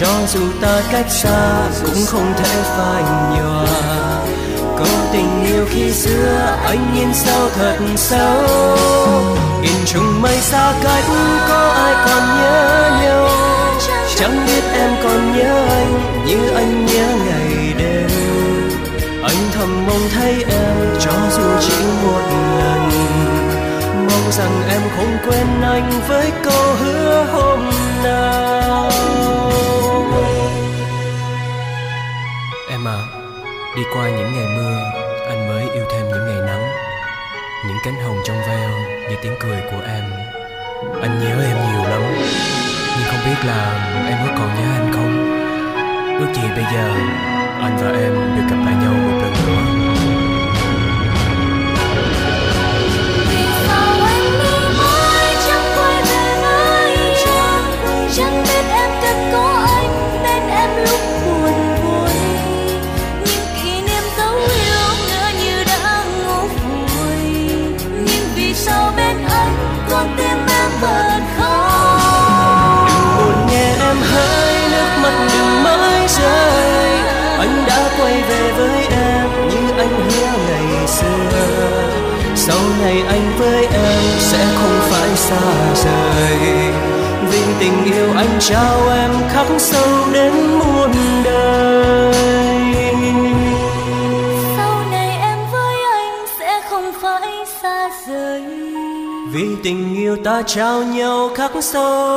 Cho dù ta cách xa cũng không thể phai nhòa câu tình yêu khi xưa. Anh nhìn sao thật sâu, nhìn trùng mây xa cách, có ai còn nhớ nhau? Chẳng biết em còn nhớ anh như anh nhớ ngày đêm. Anh thầm mong thấy em cho dù chỉ một lần, mong rằng em không quên anh với câu hứa hôm nào. Em à, đi qua những ngày mưa, anh mới yêu thêm những ngày nắng. Những cánh hồng trong veo như tiếng cười của em. Anh nhớ em nhiều lắm, nhưng không biết là em có còn nhớ anh không. Ước gì bây giờ anh và em được gặp lại nhau một lần nữa. Sau này anh với em sẽ không phải xa rời, vì tình yêu anh trao em khắc sâu đến muôn đời. Sau này em với anh sẽ không phải xa rời, vì tình yêu ta trao nhau khắc sâu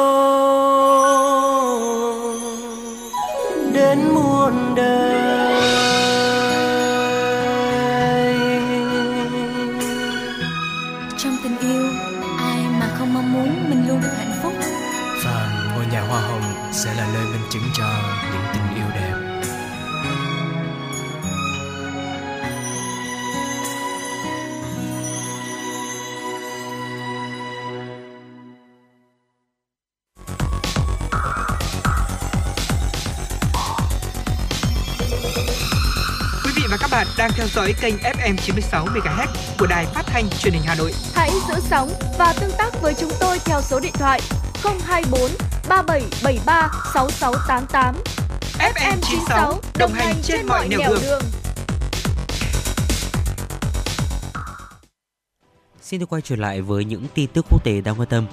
đến muôn đời. Hoa hồng sẽ là nơi minh chứng cho những tình yêu đẹp. Quý vị và các bạn đang theo dõi kênh FM 96 MHz của Đài Phát thanh Truyền hình Hà Nội. Hãy giữ sóng và tương tác với chúng tôi theo số điện thoại 024 3773 6688. FM96 đồng hành trên mọi nẻo đường. Xin được quay trở lại với những tin tức quốc tế đáng quan tâm.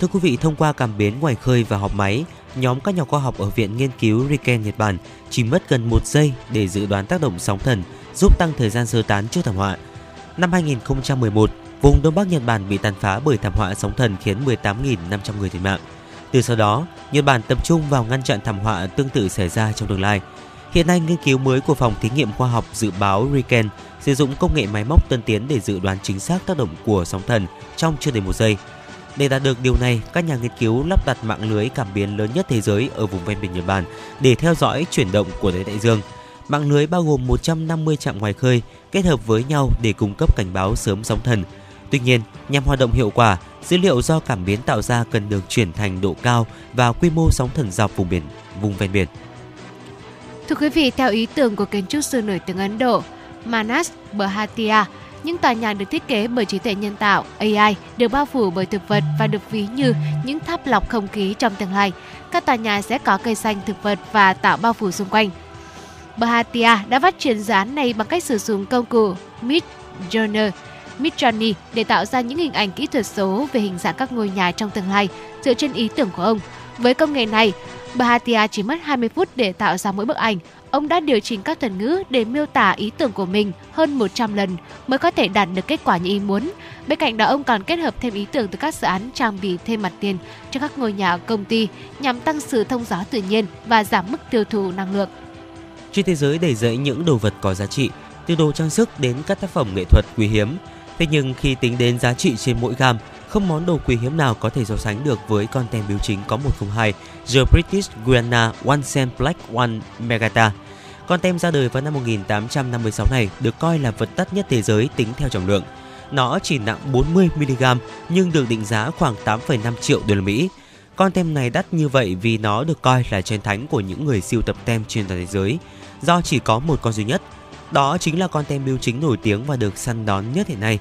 Thưa quý vị, thông qua cảm biến ngoài khơi và họp máy, nhóm các nhà khoa học ở Viện Nghiên cứu Riken Nhật Bản chỉ mất gần 1 giây để dự đoán tác động sóng thần, giúp tăng thời gian sơ tán trước thảm họa. Năm 2011, vùng Đông Bắc Nhật Bản bị tàn phá bởi thảm họa sóng thần khiến 18.500 người thiệt mạng. Từ sau đó, Nhật Bản tập trung vào ngăn chặn thảm họa tương tự xảy ra trong tương lai. Hiện nay, nghiên cứu mới của Phòng Thí nghiệm Khoa học Dự báo Riken sử dụng công nghệ máy móc tân tiến để dự đoán chính xác tác động của sóng thần trong chưa đến 1 giây. Để đạt được điều này, các nhà nghiên cứu lắp đặt mạng lưới cảm biến lớn nhất thế giới ở vùng ven biển Nhật Bản để theo dõi chuyển động của đáy đại dương. Mạng lưới bao gồm 150 trạm ngoài khơi kết hợp với nhau để cung cấp cảnh báo sớm sóng thần. Tuy nhiên, nhằm hoạt động hiệu quả, dữ liệu do cảm biến tạo ra cần được chuyển thành độ cao và quy mô sóng thần dọc vùng ven biển. Thưa quý vị, theo ý tưởng của kiến trúc sư nổi tiếng Ấn Độ Manas Bhatia, những tòa nhà được thiết kế bởi trí tuệ nhân tạo AI được bao phủ bởi thực vật và được ví như những tháp lọc không khí trong tương lai. Các tòa nhà sẽ có cây xanh, thực vật và tạo bao phủ xung quanh. Bhatia đã phát triển dự án này bằng cách sử dụng công cụ Midjourney để tạo ra những hình ảnh kỹ thuật số về hình dạng các ngôi nhà trong tương lai dựa trên ý tưởng của ông. Với công nghệ này, Bhatia chỉ mất 20 phút để tạo ra mỗi bức ảnh. Ông đã điều chỉnh các thuật ngữ để miêu tả ý tưởng của mình hơn 100 lần mới có thể đạt được kết quả như ý muốn. Bên cạnh đó, ông còn kết hợp thêm ý tưởng từ các dự án trang bị thêm mặt tiền cho các ngôi nhà công ty nhằm tăng sự thông gió tự nhiên và giảm mức tiêu thụ năng lượng. Trên thế giới đầy rẫy những đồ vật có giá trị, từ đồ trang sức đến các tác phẩm nghệ thuật quý hiếm. Thế nhưng khi tính đến giá trị trên mỗi gam, không món đồ quý hiếm nào có thể so sánh được với con tem biêu chính có 102 The British Guiana One Cent Black One Megata. Con tem ra đời vào năm 1856 này được coi là vật đắt nhất thế giới tính theo trọng lượng. Nó chỉ nặng 40 mg nhưng được định giá khoảng 8,5 triệu đô la Mỹ. Con tem này đắt như vậy vì nó được coi là chiến thắng của những người sưu tập tem trên toàn thế giới, do chỉ có một con duy nhất. Đó chính là con tem bưu chính nổi tiếng và được săn đón nhất hiện nay.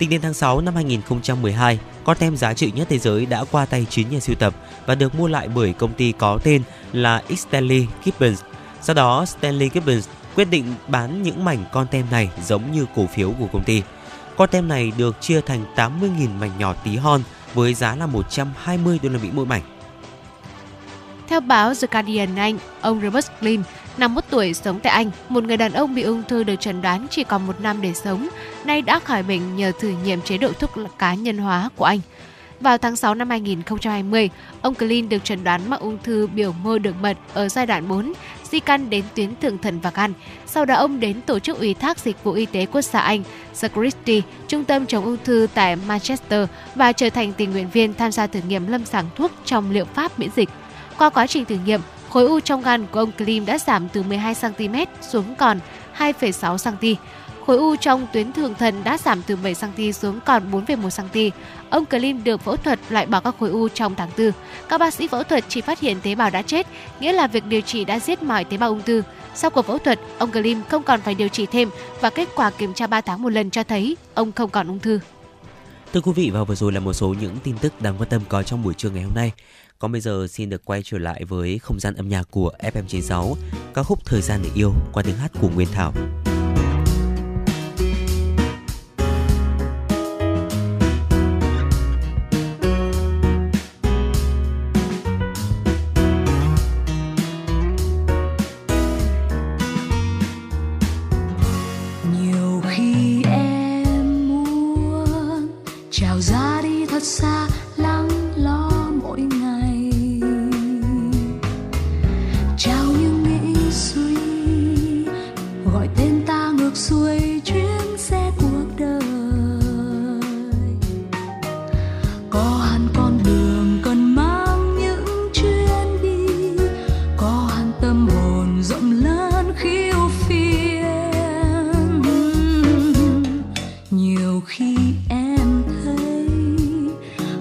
Tính đến tháng 6 năm 2012, con tem giá trị nhất thế giới đã qua tay 9 nhà sưu tập và được mua lại bởi công ty có tên là Stanley Gibbons. Sau đó, Stanley Gibbons quyết định bán những mảnh con tem này giống như cổ phiếu của công ty. Con tem này được chia thành 80.000 mảnh nhỏ tí hon với giá là 120 đô la Mỹ mỗi mảnh. Theo báo The Guardian Anh, ông Robert Slim, 51 tuổi, sống tại Anh, một người đàn ông bị ung thư được chẩn đoán chỉ còn 1 năm để sống, nay đã khỏi bệnh nhờ thử nghiệm chế độ thuốc cá nhân hóa của Anh. Vào tháng 6 năm 2020, ông Slim được chẩn đoán mắc ung thư biểu mô đường mật ở giai đoạn 4, di căn đến tuyến thượng thận và gan. Sau đó ông đến tổ chức ủy thác dịch vụ y tế quốc gia Anh, The Christie, trung tâm chống ung thư tại Manchester và trở thành tình nguyện viên tham gia thử nghiệm lâm sàng thuốc trong liệu pháp miễn dịch. Qua quá trình thử nghiệm, khối u trong gan của ông Slim đã giảm từ 12cm xuống còn 2,6cm. Khối u trong tuyến thượng thận đã giảm từ 7cm xuống còn 4,1cm. Ông Slim được phẫu thuật loại bỏ các khối u trong tháng 4. Các bác sĩ phẫu thuật chỉ phát hiện tế bào đã chết, nghĩa là việc điều trị đã giết mọi tế bào ung thư. Sau cuộc phẫu thuật, ông Slim không còn phải điều trị thêm và kết quả kiểm tra 3 tháng một lần cho thấy ông không còn ung thư. Thưa quý vị, và vừa rồi là một số những tin tức đáng quan tâm có trong buổi trưa ngày hôm nay. Còn bây giờ xin được quay trở lại với không gian âm nhạc của FM96, ca khúc Thời gian để yêu qua tiếng hát của Nguyên Thảo. Nhiều khi em muốn trào ra đi thật xa, lắng lo mỗi ngày. Xuôi chuyến xe cuộc đời, có hẳn con đường cần mang những chuyến đi, có hẳn tâm hồn rộng lớn khiêu phiêu. Nhiều khi em thấy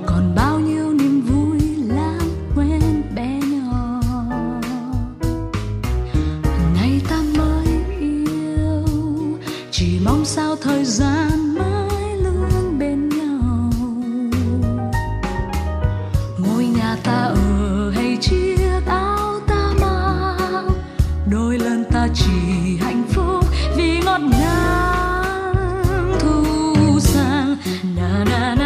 còn bao nhiêu niềm vui lãng quên bé nhỏ, nay ta mới yêu, chỉ mong sao thời gian mãi luôn bên nhau. Ngôi nhà ta ở hay chiếc áo ta mang, đôi lần ta chỉ hạnh phúc vì ngọt ngào thu sang. Na na na.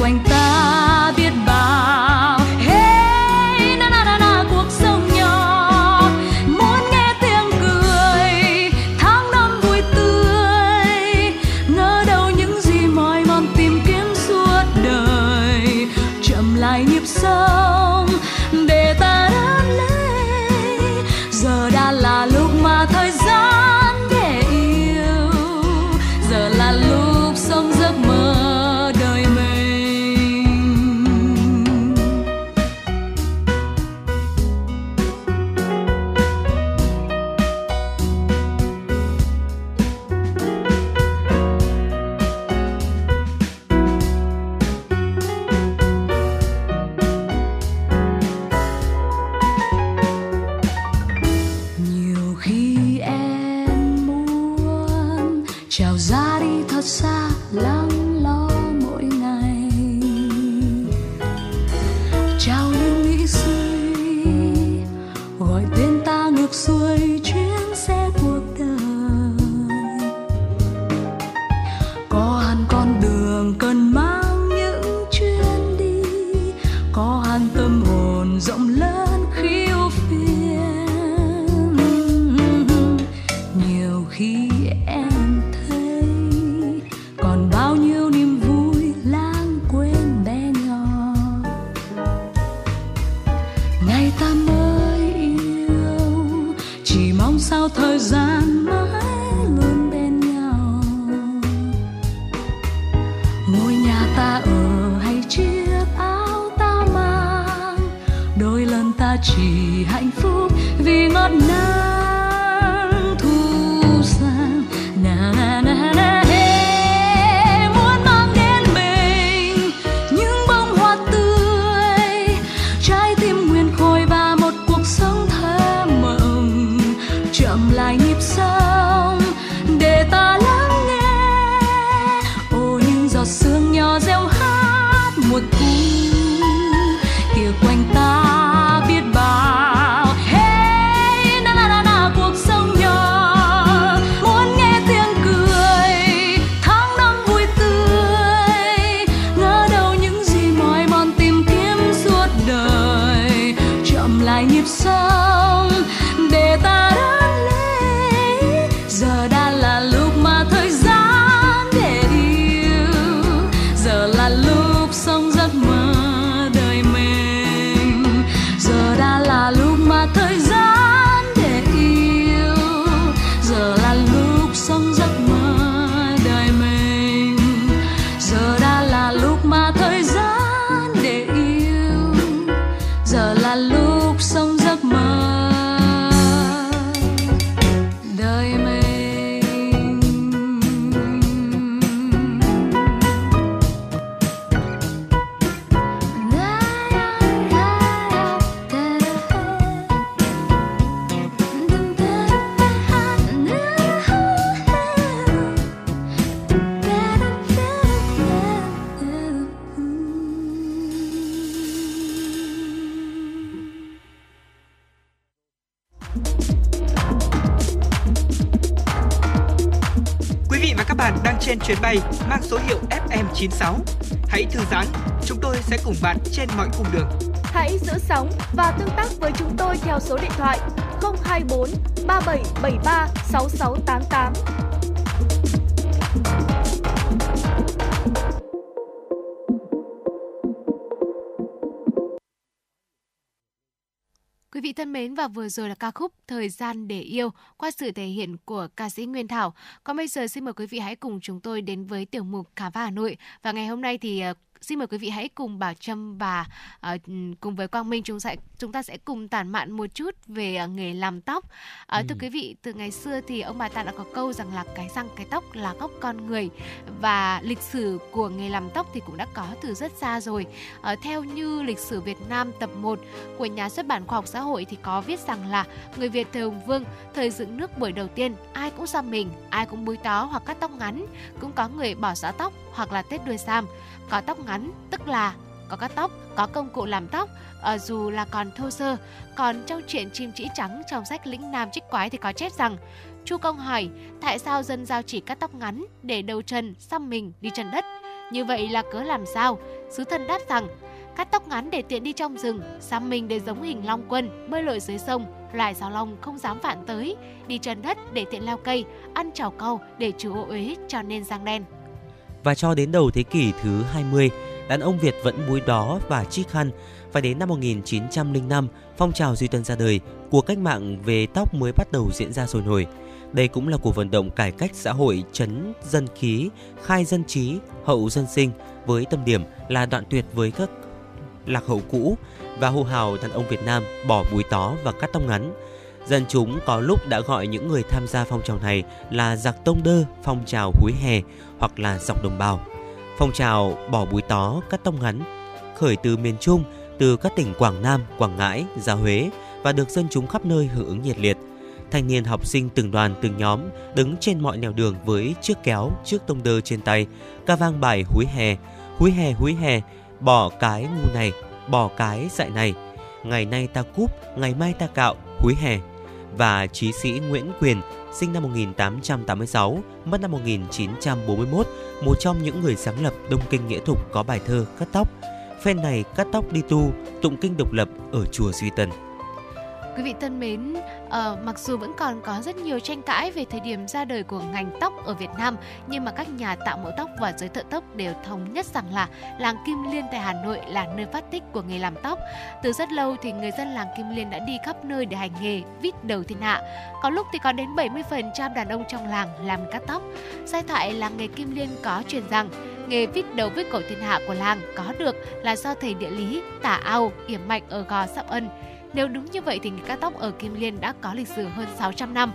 Quanh ta biết bao hey na na na na cuộc sống nhỏ, muốn nghe tiếng cười tháng năm vui tươi, ngỡ đâu những gì mỏi mòn tìm kiếm suốt đời, chậm lại nhịp sống để ta đón lấy, giờ đã là lúc mà thời gian để yêu, giờ là lúc sống giấc mơ. Chỉ hạnh phúc vì ngọt ngào. Chuyến bay mang số hiệu FM96. Hãy thư giãn, chúng tôi sẽ cùng bạn trên mọi cung đường. Hãy giữ sóng và tương tác với chúng tôi theo số điện thoại 024 3773 6688. Quý vị thân mến, và vừa rồi là ca khúc Thời gian để yêu qua sự thể hiện của ca sĩ Nguyên Thảo. Còn bây giờ xin mời quý vị hãy cùng chúng tôi đến với tiểu mục Khám phá Hà Nội. Và ngày hôm nay thì xin mời quý vị hãy cùng Bảo Trâm và cùng với Quang Minh chúng ta sẽ cùng tản mạn một chút về nghề làm tóc. Thưa quý vị, từ ngày xưa thì ông bà ta đã có câu rằng là cái răng cái tóc là gốc con người, và lịch sử của nghề làm tóc thì cũng đã có từ rất xa rồi. Theo như Lịch sử Việt Nam tập 1 của nhà xuất bản Khoa học Xã hội thì có viết rằng là người Việt thời Hùng Vương, thời dựng nước buổi đầu tiên, ai cũng xăm mình, ai cũng búi tóc hoặc cắt tóc ngắn, cũng có người bỏ xõa tóc hoặc là tết đuôi sam. Có tóc ngắn tức là có cắt tóc, có công cụ làm tóc dù là còn thô sơ. Còn trong truyện Chim Trĩ Trắng trong sách Lĩnh Nam Trích Quái thì có chép rằng Chu Công hỏi tại sao dân giao chỉ cắt tóc ngắn để đầu trần, xăm mình, đi trần đất, như vậy là cớ làm sao? Sứ thần đáp rằng cắt tóc ngắn để tiện đi trong rừng, xăm mình để giống hình long quân, bơi lội dưới sông, loài sáo long không dám vạn tới, đi trần đất để tiện leo cây, ăn trầu cau để trừ ô uế, cho nên răng đen. Và cho đến đầu thế kỷ thứ 20, đàn ông Việt vẫn búi đó và chích khăn. Phải đến năm 1905, phong trào duy tân ra đời, cuộc cách mạng về tóc mới bắt đầu diễn ra sôi nổi. Đây cũng là cuộc vận động cải cách xã hội trấn dân khí, khai dân trí, hậu dân sinh, với tâm điểm là đoạn tuyệt với các lạc hậu cũ và hô hào đàn ông Việt Nam bỏ búi tó và cắt tóc ngắn. Dân chúng có lúc đã gọi những người tham gia phong trào này là giặc tông đơ, phong trào húi hè hoặc là giặc đồng bào. Phong trào bỏ búi tó, cắt tóc ngắn khởi từ miền Trung, từ các tỉnh Quảng Nam, Quảng Ngãi ra Huế và được dân chúng khắp nơi hưởng ứng nhiệt liệt. Thanh niên học sinh từng đoàn từng nhóm đứng trên mọi nẻo đường với chiếc kéo, chiếc tông đơ trên tay, ca vang bài húi hè, húi hè húi hè, bỏ cái ngu này, bỏ cái dại này, ngày nay ta cúp, ngày mai ta cạo, húi hè. Và chí sĩ Nguyễn Quyền, sinh năm 1886, mất năm 1941, một trong những người sáng lập Đông Kinh Nghĩa Thục có bài thơ Cắt tóc. Phen này cắt tóc đi tu, tụng kinh độc lập ở chùa Duy Tân. Quý vị thân mến, mặc dù vẫn còn có rất nhiều tranh cãi về thời điểm ra đời của ngành tóc ở Việt Nam, nhưng mà các nhà tạo mẫu tóc và giới thợ tóc đều thống nhất rằng là làng Kim Liên tại Hà Nội là nơi phát tích của nghề làm tóc. Từ rất lâu thì người dân làng Kim Liên đã đi khắp nơi để hành nghề vít đầu thiên hạ. Có lúc thì có đến 70% đàn ông trong làng làm cắt tóc. Giai thoại làng nghề Kim Liên có truyền rằng nghề vít đầu với cổ thiên hạ của làng có được là do thầy địa lý Tạ Ao yểm mạch ở Gò Sóc Ân. Nếu đúng như vậy thì nghề cắt tóc ở Kim Liên đã có lịch sử hơn 600 năm,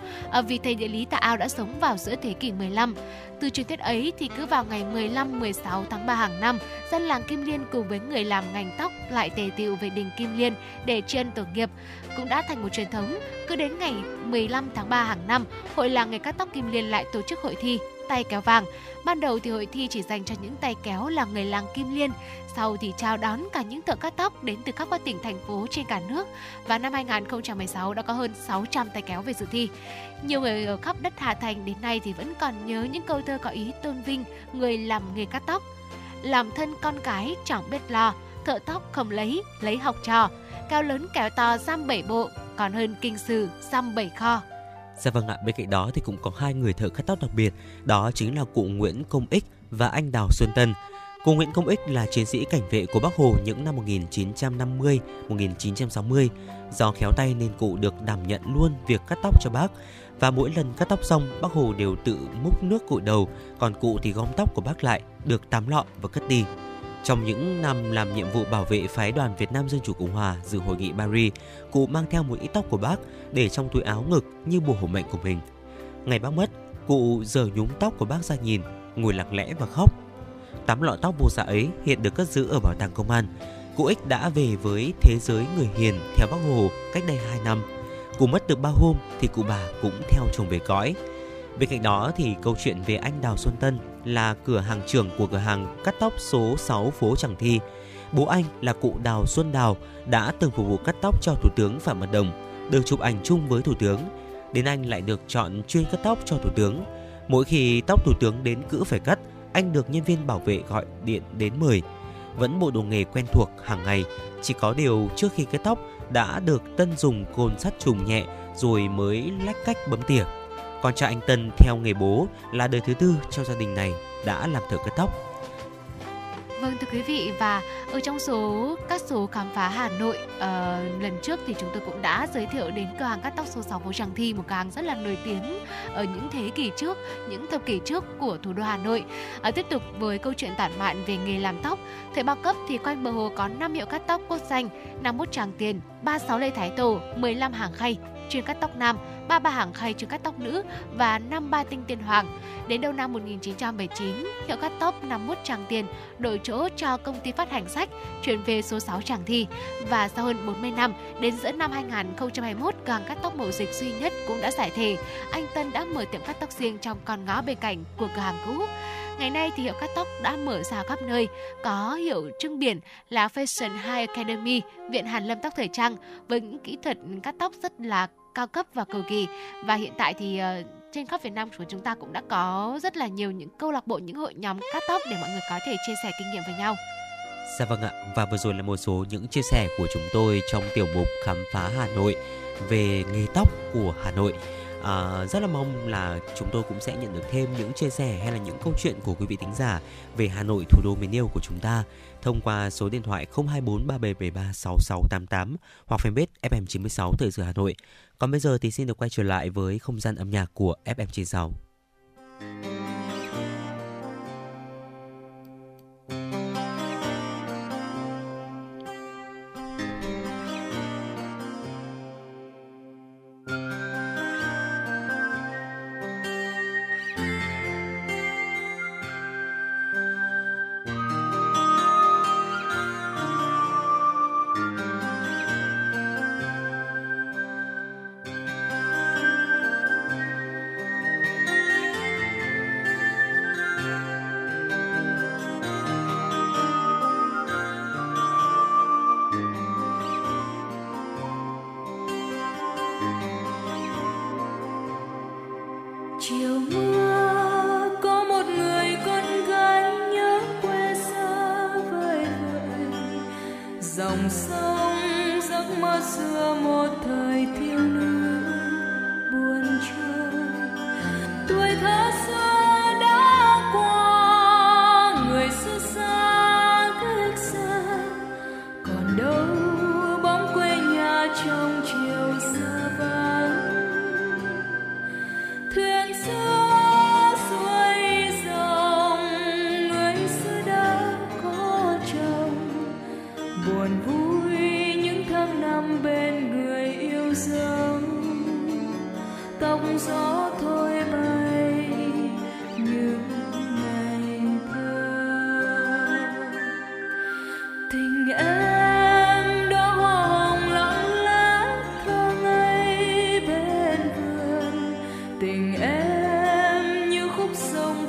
vì thầy địa lý Tạ Ao đã sống vào giữa thế kỷ 15. Từ truyền thuyết ấy thì cứ vào ngày 15-16 tháng 3 hàng năm, dân làng Kim Liên cùng với người làm ngành tóc lại tề tựu về đình Kim Liên để tri ân tổ nghiệp. Cũng đã thành một truyền thống, cứ đến ngày 15 tháng 3 hàng năm, hội làng nghề cắt tóc Kim Liên lại tổ chức hội thi tay kéo vàng. Ban đầu thì hội thi chỉ dành cho những tay kéo là người làng Kim Liên, sau thì chào đón cả những thợ cắt tóc đến từ các tỉnh, thành phố trên cả nước, và năm 2016 đã có hơn 600 tay kéo về dự thi. Nhiều người ở khắp đất Hà Thành đến nay thì vẫn còn nhớ những câu thơ có ý tôn vinh người làm nghề cắt tóc. Làm thân con cái chẳng biết lo, thợ tóc không lấy học trò, cao lớn kéo to giam 7 bộ, còn hơn kinh sử giam 7 kho. Dạ vâng ạ, bên cạnh đó thì cũng có 2 người thợ cắt tóc đặc biệt, đó chính là cụ Nguyễn Công Ích và anh Đào Xuân Tân. Cụ Nguyễn Công Ích là chiến sĩ cảnh vệ của Bác Hồ những năm 1950-1960. Do khéo tay nên cụ được đảm nhận luôn việc cắt tóc cho bác. Và mỗi lần cắt tóc xong, Bác Hồ đều tự múc nước cụ đầu, còn cụ thì gom tóc của bác lại, được tắm lọ và cất đi. Trong những năm làm nhiệm vụ bảo vệ phái đoàn Việt Nam Dân Chủ Cộng Hòa dự hội nghị Paris, cụ mang theo một ít tóc của bác để trong túi áo ngực như bùa hộ mệnh của mình. Ngày bác mất, cụ giở nhúng tóc của bác ra nhìn, ngồi lặng lẽ và khóc. 8 lọ tóc vô giá ấy hiện được cất giữ ở Bảo tàng Công an. Cụ Ích đã về với thế giới người hiền theo Bác Hồ cách đây 2 năm. Cụ mất được 3 hôm thì cụ bà cũng theo chồng về cõi. Bên cạnh đó thì câu chuyện về anh Đào Xuân Tân là cửa hàng trưởng của cửa hàng cắt tóc số 6 phố Tràng Thi. Bố anh là cụ Đào Xuân Đào đã từng phục vụ cắt tóc cho Thủ tướng Phạm Mật Đồng, được chụp ảnh chung với Thủ tướng. Đến anh lại được chọn chuyên cắt tóc cho Thủ tướng. Mỗi khi tóc Thủ tướng đến cữ phải cắt, anh được nhân viên bảo vệ gọi điện đến mời. Vẫn bộ đồ nghề quen thuộc hàng ngày, chỉ có điều trước khi cắt tóc đã được Tân dùng côn sắt trùng nhẹ rồi mới lách cách bấm tỉa. Con trai anh Tân theo nghề bố là đời thứ 4 trong gia đình này đã làm thợ cắt tóc. Vâng thưa quý vị, và ở trong các số khám phá Hà Nội lần trước thì chúng tôi cũng đã giới thiệu đến cửa hàng cắt tóc số 6 phố Tràng Thi, một cửa hàng rất là nổi tiếng ở những thế kỷ trước, những thập kỷ trước của thủ đô Hà Nội. Tiếp tục với câu chuyện tản mạn về nghề làm tóc, thời bao cấp thì quanh bờ hồ có 5 hiệu cắt tóc cốt xanh, 51 Tràng Tiền, 36 Lê Thái Tổ, 15 Hàng Khay chuyên cắt tóc nam, 33 Hàng Khay chuyên cắt tóc nữ và 53 Tinh Tiền Hoàng. Đến đầu năm 1979, hiệu cắt tóc 51 Tràng Tiền đổi chỗ cho công ty phát hành sách, chuyển về số 6 Tràng Thi, và sau hơn 40 năm, đến giữa năm 2021, cửa hàng cắt tóc mậu dịch duy nhất cũng đã giải thể. Anh Tân đã mở tiệm cắt tóc riêng trong con ngõ bên cạnh của cửa hàng cũ. Ngày nay thì hiệu cắt tóc đã mở ra khắp nơi, có hiệu trưng biển là Fashion High Academy, Viện Hàn Lâm Tóc Thời Trang, với những kỹ thuật cắt tóc rất là cao cấp và cầu kỳ. Và hiện tại thì trên khắp Việt Nam của chúng ta cũng đã có rất là nhiều những câu lạc bộ, những hội nhóm cắt tóc để mọi người có thể chia sẻ kinh nghiệm với nhau. Dạ vâng ạ, và vừa rồi là một số những chia sẻ của chúng tôi trong tiểu mục Khám phá Hà Nội về nghề tóc của Hà Nội. Rất là mong là chúng tôi cũng sẽ nhận được thêm những chia sẻ hay là những câu chuyện của quý vị thính giả về Hà Nội, thủ đô mến yêu của chúng ta, thông qua số điện thoại 02437736688 hoặc fanpage FM96 Thời sự Hà Nội. Còn bây giờ thì xin được quay trở lại với không gian âm nhạc của FM96. Tình em như khúc sông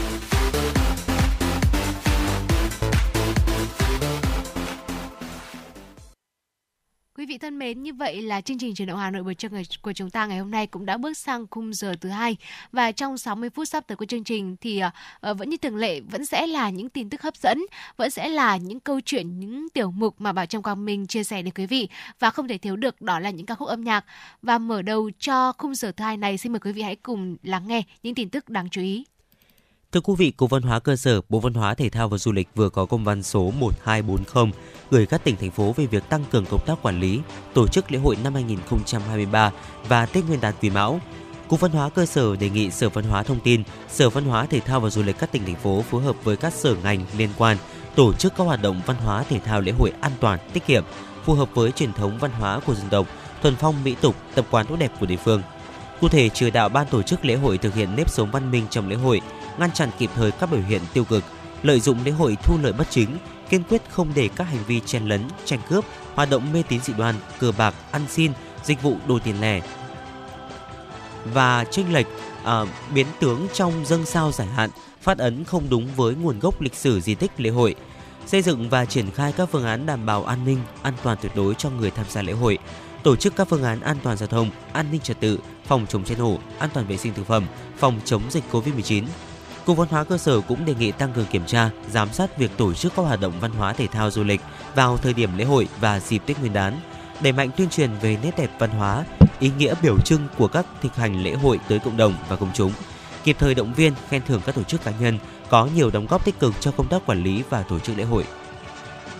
Quý vị thân mến, như vậy là chương trình Chuyển động Hà Nội buổi trưa của chúng ta ngày hôm nay cũng đã bước sang khung giờ thứ 2. Và trong 60 phút sắp tới của chương trình thì vẫn như thường lệ, vẫn sẽ là những tin tức hấp dẫn, vẫn sẽ là những câu chuyện, những tiểu mục mà Bảo Trâm, Quang Minh chia sẻ đến quý vị. Và không thể thiếu được đó là những ca khúc âm nhạc. Và mở đầu cho khung giờ thứ 2 này, xin mời quý vị hãy cùng lắng nghe những tin tức đáng chú ý. Thưa quý vị, Cục Văn hóa Cơ sở, Bộ Văn hóa Thể thao và Du lịch vừa có công văn số 1240 gửi các tỉnh, thành phố về việc tăng cường công tác quản lý, tổ chức lễ hội năm 2023 và Tết Nguyên đán Quý Mão. Cục Văn hóa Cơ sở đề nghị Sở Văn hóa Thông tin, Sở Văn hóa Thể thao và Du lịch các tỉnh, thành phố phối hợp với các sở ngành liên quan tổ chức các hoạt động văn hóa thể thao lễ hội an toàn, tiết kiệm, phù hợp với truyền thống văn hóa của dân tộc, thuần phong mỹ tục, tập quán tốt đẹp của địa phương. Cụ thể, chỉ đạo ban tổ chức lễ hội thực hiện nếp sống văn minh trong lễ hội, ngăn chặn kịp thời các biểu hiện tiêu cực, lợi dụng lễ hội thu lợi bất chính, kiên quyết không để các hành vi chen lấn, tranh cướp, hoạt động mê tín dị đoan, cờ bạc, ăn xin, dịch vụ đổi tiền lẻ và chênh lệch, biến tướng trong dâng sao giải hạn, phát ấn không đúng với nguồn gốc lịch sử di tích lễ hội. Xây dựng và triển khai các phương án đảm bảo an ninh, an toàn tuyệt đối cho người tham gia lễ hội, tổ chức các phương án an toàn giao thông, an ninh trật tự, phòng chống cháy nổ, an toàn vệ sinh thực phẩm, phòng chống dịch Covid-19. Cục Văn hóa Cơ sở cũng đề nghị tăng cường kiểm tra, giám sát việc tổ chức các hoạt động văn hóa thể thao du lịch vào thời điểm lễ hội và dịp Tết Nguyên đán, đẩy mạnh tuyên truyền về nét đẹp văn hóa, ý nghĩa biểu trưng của các thực hành lễ hội tới cộng đồng và công chúng, kịp thời động viên, khen thưởng các tổ chức cá nhân có nhiều đóng góp tích cực cho công tác quản lý và tổ chức lễ hội.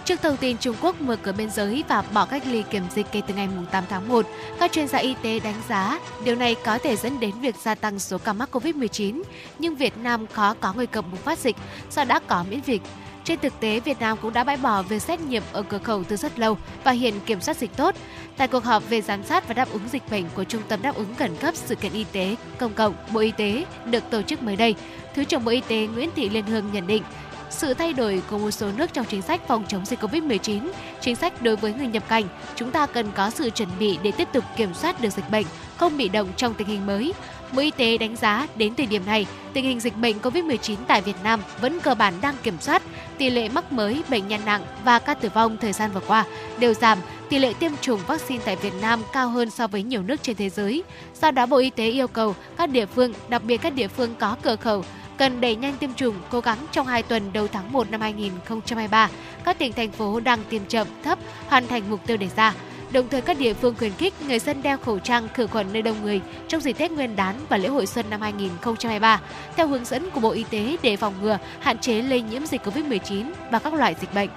Trước thông tin Trung Quốc mở cửa biên giới và bỏ cách ly kiểm dịch kể từ ngày 8 tháng 1, các chuyên gia y tế đánh giá điều này có thể dẫn đến việc gia tăng số ca mắc COVID-19, nhưng Việt Nam có nguy cơ bùng phát dịch do đã có miễn dịch. Trên thực tế, Việt Nam cũng đã bãi bỏ việc xét nghiệm ở cửa khẩu từ rất lâu và hiện kiểm soát dịch tốt. Tại cuộc họp về giám sát và đáp ứng dịch bệnh của Trung tâm Đáp ứng Khẩn cấp Sự kiện Y tế Công cộng Bộ Y tế được tổ chức mới đây, Thứ trưởng Bộ Y tế Nguyễn Thị Liên Hương nhận định, sự thay đổi của một số nước trong chính sách phòng chống dịch Covid-19, chính sách đối với người nhập cảnh, chúng ta cần có sự chuẩn bị để tiếp tục kiểm soát được dịch bệnh, không bị động trong tình hình mới. Bộ Y tế đánh giá đến thời điểm này, tình hình dịch bệnh Covid-19 tại Việt Nam vẫn cơ bản đang kiểm soát, tỷ lệ mắc mới, bệnh nhân nặng và ca tử vong thời gian vừa qua đều giảm, tỷ lệ tiêm chủng vaccine tại Việt Nam cao hơn so với nhiều nước trên thế giới. Do đó, Bộ Y tế yêu cầu các địa phương, đặc biệt các địa phương có cửa khẩu, cần đẩy nhanh tiêm chủng, cố gắng trong 2 tuần đầu tháng 1 năm 2023, các tỉnh, thành phố đang tiêm chậm thấp hoàn thành mục tiêu đề ra. Đồng thời, các địa phương khuyến khích người dân đeo khẩu trang, khử khuẩn nơi đông người trong dịp Tết Nguyên đán và lễ hội xuân năm 2023, theo hướng dẫn của Bộ Y tế để phòng ngừa, hạn chế lây nhiễm dịch COVID-19 và các loại dịch bệnh.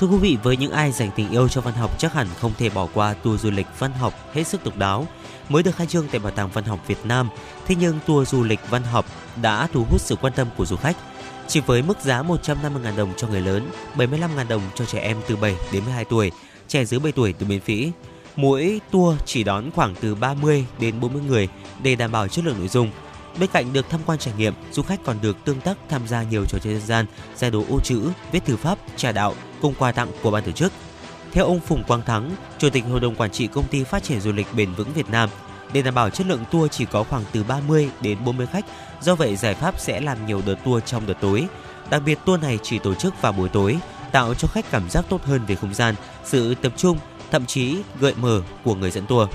Thưa quý vị, với những ai dành tình yêu cho văn học chắc hẳn không thể bỏ qua tour du lịch văn học hết sức độc đáo mới được khai trương tại Bảo tàng Văn học Việt Nam. Thế nhưng tour du lịch văn học đã thu hút sự quan tâm của du khách. Chỉ với mức giá 150.000 đồng cho người lớn, 75.000 đồng cho trẻ em từ 7 đến 12 tuổi, trẻ dưới 7 tuổi được miễn phí. Mỗi tour chỉ đón khoảng từ 30 đến 40 người để đảm bảo chất lượng nội dung. Bên cạnh được tham quan trải nghiệm, du khách còn được tương tác tham gia nhiều trò chơi dân gian, giải đố ô chữ, viết thư pháp, trà đạo cùng quà tặng của ban tổ chức. Theo ông Phùng Quang Thắng, Chủ tịch Hội đồng Quản trị Công ty Phát triển Du lịch Bền vững Việt Nam, để đảm bảo chất lượng tour chỉ có khoảng từ 30 đến 40 khách, do vậy giải pháp sẽ làm nhiều đợt tour trong đợt tối. Đặc biệt tour này chỉ tổ chức vào buổi tối, tạo cho khách cảm giác tốt hơn về không gian, sự tập trung, thậm chí gợi mở của người dẫn tour.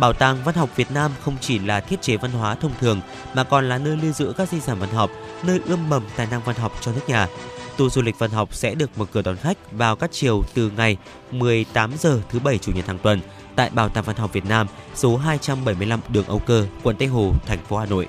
Bảo tàng Văn học Việt Nam không chỉ là thiết chế văn hóa thông thường mà còn là nơi lưu giữ các di sản văn học, nơi ươm mầm tài năng văn học cho nước nhà. Tour du lịch văn học sẽ được mở cửa đón khách vào các chiều từ ngày 18 giờ thứ Bảy, Chủ nhật hàng tuần tại Bảo tàng Văn học Việt Nam, số 275 đường Âu Cơ, quận Tây Hồ, thành phố Hà Nội.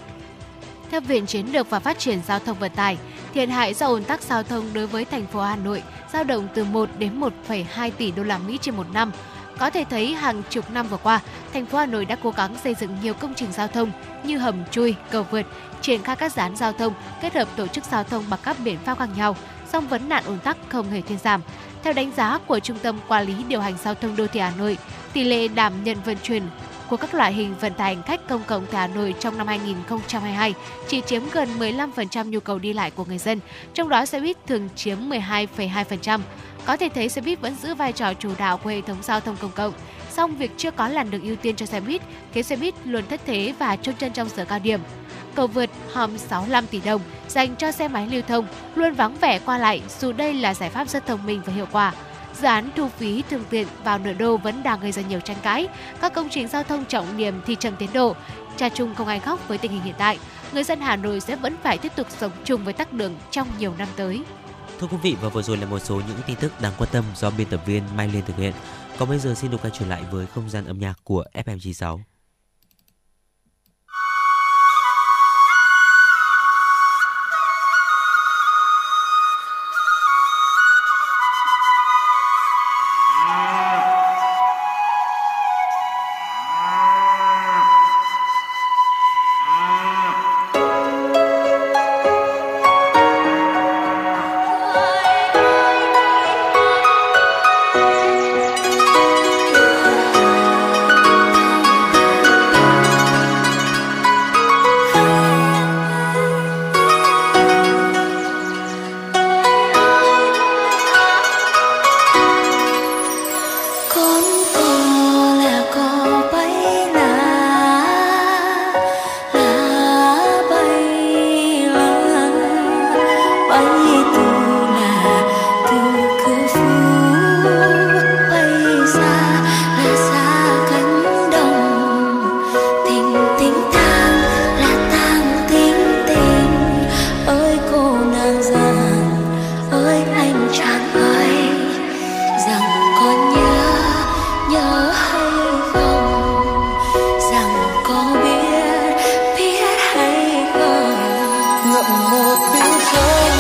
Theo Viện Chiến lược và Phát triển Giao thông Vận tải, thiệt hại do ùn tắc giao thông đối với thành phố Hà Nội dao động từ 1 đến 1,2 tỷ đô la Mỹ trên một năm. Có thể thấy hàng chục năm vừa qua, thành phố Hà Nội đã cố gắng xây dựng nhiều công trình giao thông như hầm chui, cầu vượt, triển khai các dự án giao thông, kết hợp tổ chức giao thông bằng các biện pháp khác nhau, song vấn nạn ùn tắc không hề thuyên giảm. Theo đánh giá của Trung tâm Quản lý Điều hành Giao thông Đô thị Hà Nội, tỷ lệ đảm nhận vận chuyển của các loại hình vận tải hành khách công cộng tại Hà Nội trong năm 2022 chỉ chiếm gần 15% nhu cầu đi lại của người dân, trong đó xe buýt thường chiếm 12,2%. Có thể thấy xe buýt vẫn giữ vai trò chủ đạo của hệ thống giao thông công cộng, song việc chưa có làn đường ưu tiên cho xe buýt khiến xe buýt luôn thất thế và chôn chân trong giờ cao điểm. Cầu vượt hòm 65 tỷ đồng dành cho xe máy lưu thông luôn vắng vẻ qua lại dù đây là giải pháp rất thông minh và hiệu quả. Dự án thu phí thường tiện vào nội đô vẫn đang gây ra nhiều tranh cãi. Các công trình giao thông trọng điểm thì chậm tiến độ. Cha chung không ai khóc với tình hình hiện tại, người dân Hà Nội sẽ vẫn phải tiếp tục sống chung với tắc đường trong nhiều năm tới. Thưa quý vị, và vừa rồi là một số những tin tức đáng quan tâm do biên tập viên Mai Liên thực hiện. Còn bây giờ xin được quay trở lại với không gian âm nhạc của FM96. Một tiếng sớm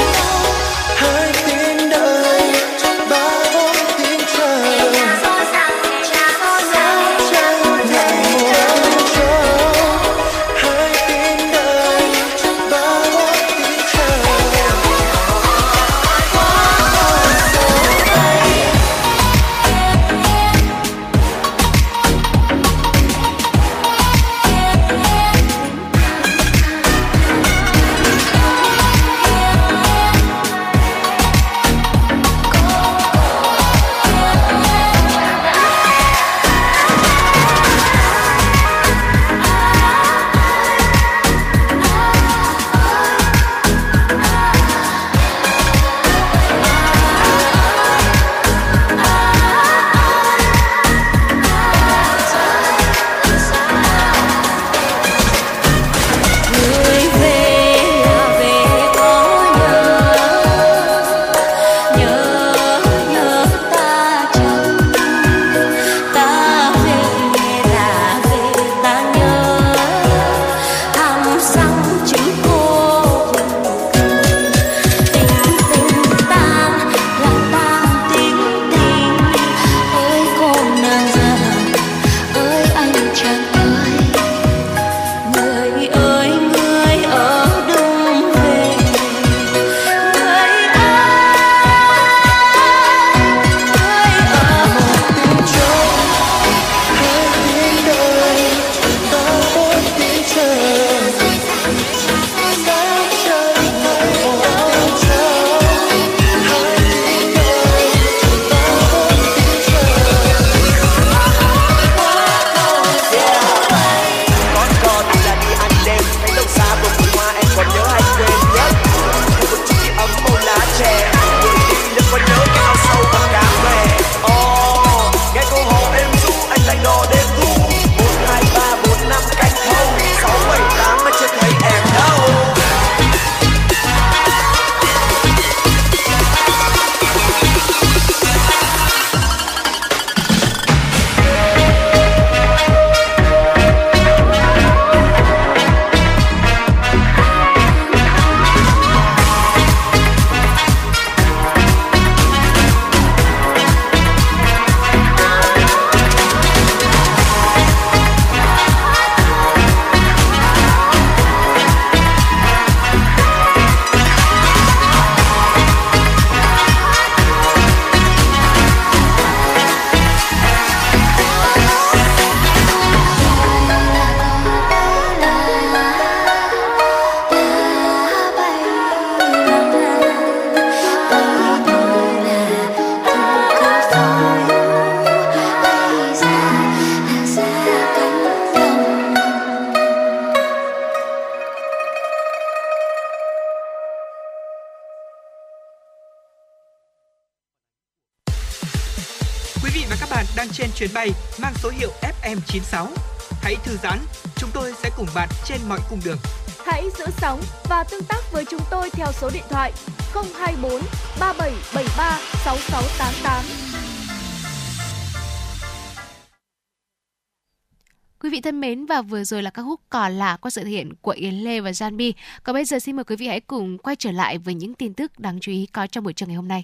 Quý vị và các bạn đang trên chuyến bay mang số hiệu FM96. Hãy thư giãn, chúng tôi sẽ cùng bạn trên mọi cung đường. Hãy giữ sóng và tương tác với chúng tôi theo số điện thoại 024 3773 6688. Quý vị thân mến, và vừa rồi là các khúc Cò Lả qua sự thể hiện của Yến Lê và Gian Bi. Còn bây giờ xin mời quý vị hãy cùng quay trở lại với những tin tức đáng chú ý có trong buổi trưa ngày hôm nay.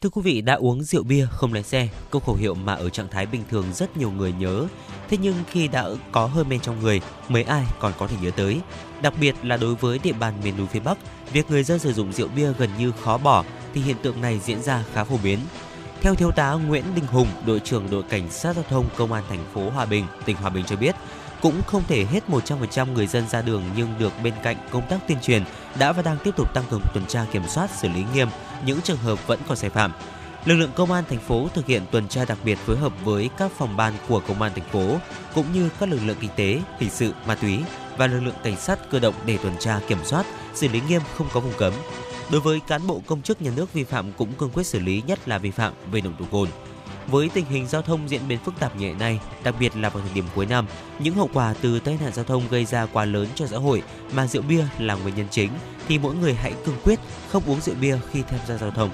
Thưa quý vị, đã uống rượu bia không lái xe, câu khẩu hiệu mà ở trạng thái bình thường rất nhiều người nhớ. Thế nhưng khi đã có hơi men trong người, mấy ai còn có thể nhớ tới. Đặc biệt là đối với địa bàn miền núi phía Bắc, việc người dân sử dụng rượu bia gần như khó bỏ thì hiện tượng này diễn ra khá phổ biến. Theo thiếu tá Nguyễn Đình Hùng, đội trưởng đội cảnh sát giao thông công an thành phố Hòa Bình, tỉnh Hòa Bình cho biết, cũng không thể hết 100% người dân ra đường, nhưng được bên cạnh công tác tuyên truyền đã và đang tiếp tục tăng cường tuần tra kiểm soát, xử lý nghiêm những trường hợp vẫn còn sai phạm. Lực lượng công an thành phố thực hiện tuần tra đặc biệt phối hợp với các phòng ban của công an thành phố cũng như các lực lượng kinh tế, hình sự, ma túy và lực lượng cảnh sát cơ động để tuần tra kiểm soát, xử lý nghiêm không có vùng cấm. Đối với cán bộ công chức nhà nước vi phạm cũng cương quyết xử lý, nhất là vi phạm về nồng độ cồn. Với tình hình giao thông diễn biến phức tạp như hiện nay, đặc biệt là vào thời điểm cuối năm, những hậu quả từ tai nạn giao thông gây ra quá lớn cho xã hội mà rượu bia là nguyên nhân chính, thì mỗi người hãy cương quyết không uống rượu bia khi tham gia giao thông.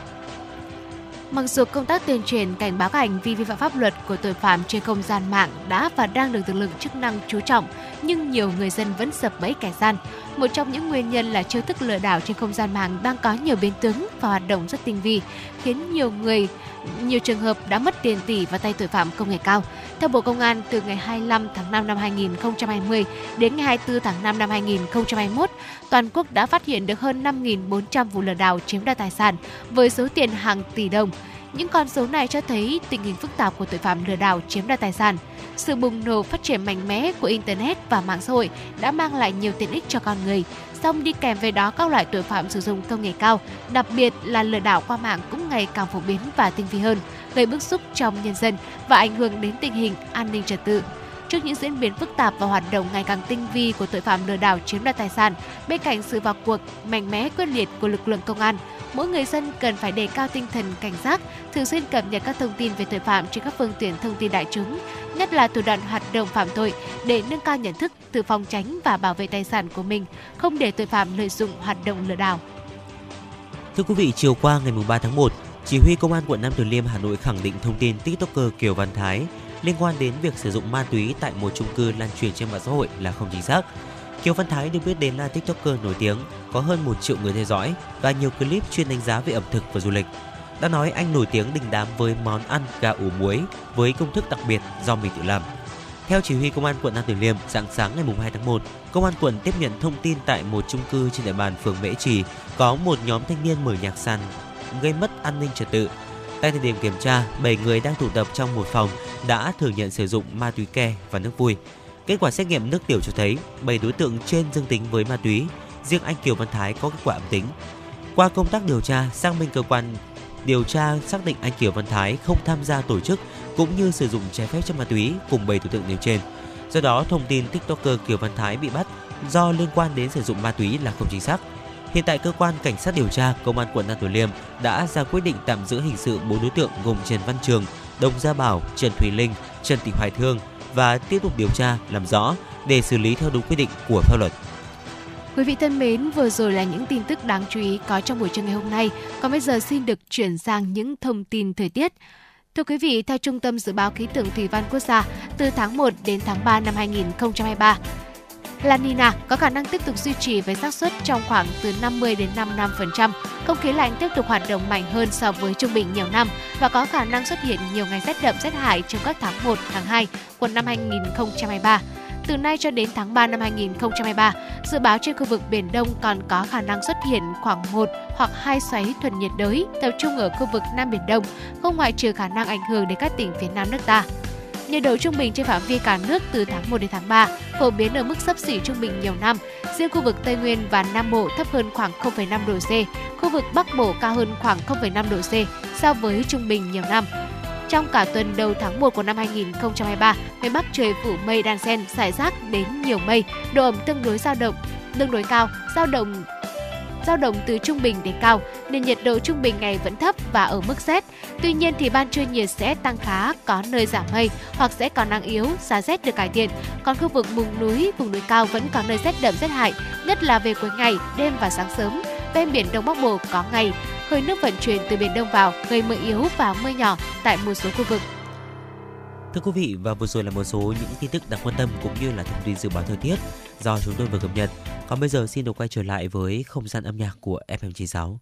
Mặc dù công tác tuyên truyền cảnh báo các hành vi vi phạm pháp luật của tội phạm trên không gian mạng đã và đang được lực lượng chức năng chú trọng, nhưng nhiều người dân vẫn sập bẫy kẻ gian. Một trong những nguyên nhân là chiêu thức lừa đảo trên không gian mạng đang có nhiều biến tướng và hoạt động rất tinh vi, khiến nhiều trường hợp đã mất tiền tỷ vào tay tội phạm công nghệ cao. Theo Bộ Công an, từ ngày 25 tháng 5 năm 2020 đến ngày 24 tháng 5 năm 2021, toàn quốc đã phát hiện được hơn 5.400 vụ lừa đảo chiếm đoạt tài sản với số tiền hàng tỷ đồng. Những con số này cho thấy tình hình phức tạp của tội phạm lừa đảo chiếm đoạt tài sản. Sự bùng nổ phát triển mạnh mẽ của Internet và mạng xã hội đã mang lại nhiều tiện ích cho con người. Song đi kèm với đó, các loại tội phạm sử dụng công nghệ cao, đặc biệt là lừa đảo qua mạng cũng ngày càng phổ biến và tinh vi hơn, gây bức xúc trong nhân dân và ảnh hưởng đến tình hình an ninh trật tự. Trước những diễn biến phức tạp và hoạt động ngày càng tinh vi của tội phạm lừa đảo chiếm đoạt tài sản, bên cạnh sự vào cuộc mạnh mẽ quyết liệt của lực lượng công an, mỗi người dân cần phải đề cao tinh thần cảnh giác, thường xuyên cập nhật các thông tin về tội phạm trên các phương tiện thông tin đại chúng, nhất là thủ đoạn hoạt động phạm tội, để nâng cao nhận thức, tự phòng tránh và bảo vệ tài sản của mình, không để tội phạm lợi dụng hoạt động lừa đảo. Thưa quý vị, chiều qua ngày 3 tháng 1, Chỉ huy Công an quận Nam Từ Liêm, Hà Nội khẳng định thông tin TikToker Kiều Văn Thái liên quan đến việc sử dụng ma túy tại một chung cư lan truyền trên mạng xã hội là không chính xác. Kiều Văn Thái được biết đến là TikToker nổi tiếng, có hơn 1 triệu người theo dõi và nhiều clip chuyên đánh giá về ẩm thực và du lịch. Đã nói anh nổi tiếng đình đám với món ăn gà ủ muối với công thức đặc biệt do mình tự làm. Theo chỉ huy Công an quận Nam Từ Liêm, sáng ngày 2 tháng 1, Công an quận tiếp nhận thông tin tại một chung cư trên địa bàn phường Mễ Trì có một nhóm thanh niên mở nhạc sàn gây mất an ninh trật tự. Tại thời điểm kiểm tra, 7 người đang tụ tập trong một phòng đã thừa nhận sử dụng ma túy ke và nước vui. Kết quả xét nghiệm nước tiểu cho thấy 7 đối tượng trên dương tính với ma túy, riêng anh Kiều Văn Thái có kết quả âm tính. Qua công tác điều tra, xác minh, cơ quan điều tra xác định anh Kiều Văn Thái không tham gia tổ chức cũng như sử dụng trái phép chất ma túy cùng 7 đối tượng nêu trên. Do đó, thông tin TikToker Kiều Văn Thái bị bắt do liên quan đến sử dụng ma túy là không chính xác. Hiện tại, cơ quan cảnh sát điều tra Công an quận Nam Từ Liêm đã ra quyết định tạm giữ hình sự 4 đối tượng gồm Trần Văn Trường, Đồng Gia Bảo, Trần Thùy Linh, Trần Thị Hoài Thương và tiếp tục điều tra làm rõ để xử lý theo đúng quy định của pháp luật. Quý vị thân mến, vừa rồi là những tin tức đáng chú ý có trong buổi trưa ngày hôm nay. Còn bây giờ xin được chuyển sang những thông tin thời tiết. Thưa quý vị, theo Trung tâm Dự báo Khí tượng Thủy văn Quốc gia, từ tháng 1 đến tháng 3 năm 2023, La Nina có khả năng tiếp tục duy trì với xác suất trong khoảng từ 50 đến 55%. Không khí lạnh tiếp tục hoạt động mạnh hơn so với trung bình nhiều năm và có khả năng xuất hiện nhiều ngày rét đậm rét hại trong các tháng 1, tháng 2 của năm 2023. Từ nay cho đến tháng 3 năm 2023, dự báo trên khu vực Biển Đông còn có khả năng xuất hiện khoảng 1 hoặc 2 xoáy thuận nhiệt đới tập trung ở khu vực Nam Biển Đông, không ngoại trừ khả năng ảnh hưởng đến các tỉnh phía Nam nước ta. Nhiệt độ trung bình trên phạm vi cả nước từ tháng 1 đến tháng 3 phổ biến ở mức xấp xỉ trung bình nhiều năm. Riêng khu vực Tây Nguyên và Nam Bộ thấp hơn khoảng 0,5 độ C, khu vực Bắc Bộ cao hơn khoảng 0,5 độ C so với trung bình nhiều năm. Trong cả tuần đầu tháng 1 của năm 2023, miền Bắc trời phủ mây đan xen rải rác đến nhiều mây, độ ẩm tương đối cao, dao động dao động từ trung bình đến cao, nên nhiệt độ trung bình ngày vẫn thấp và ở mức rét. Tuy nhiên thì ban trưa nhiệt sẽ tăng khá, có nơi giảm mây hoặc sẽ còn nắng yếu, giá rét được cải thiện. Còn khu vực vùng núi cao vẫn có nơi rét đậm rét hại, nhất là về cuối ngày, đêm và sáng sớm. Ven biển Đông Bắc Bộ có ngày hơi nước vận chuyển từ biển Đông vào gây mưa yếu và mưa nhỏ tại một số khu vực. Thưa quý vị, và vừa rồi là một số những tin tức đáng quan tâm cũng như là thông tin dự báo thời tiết do chúng tôi vừa cập nhật. Còn bây giờ xin được quay trở lại với không gian âm nhạc của FM96.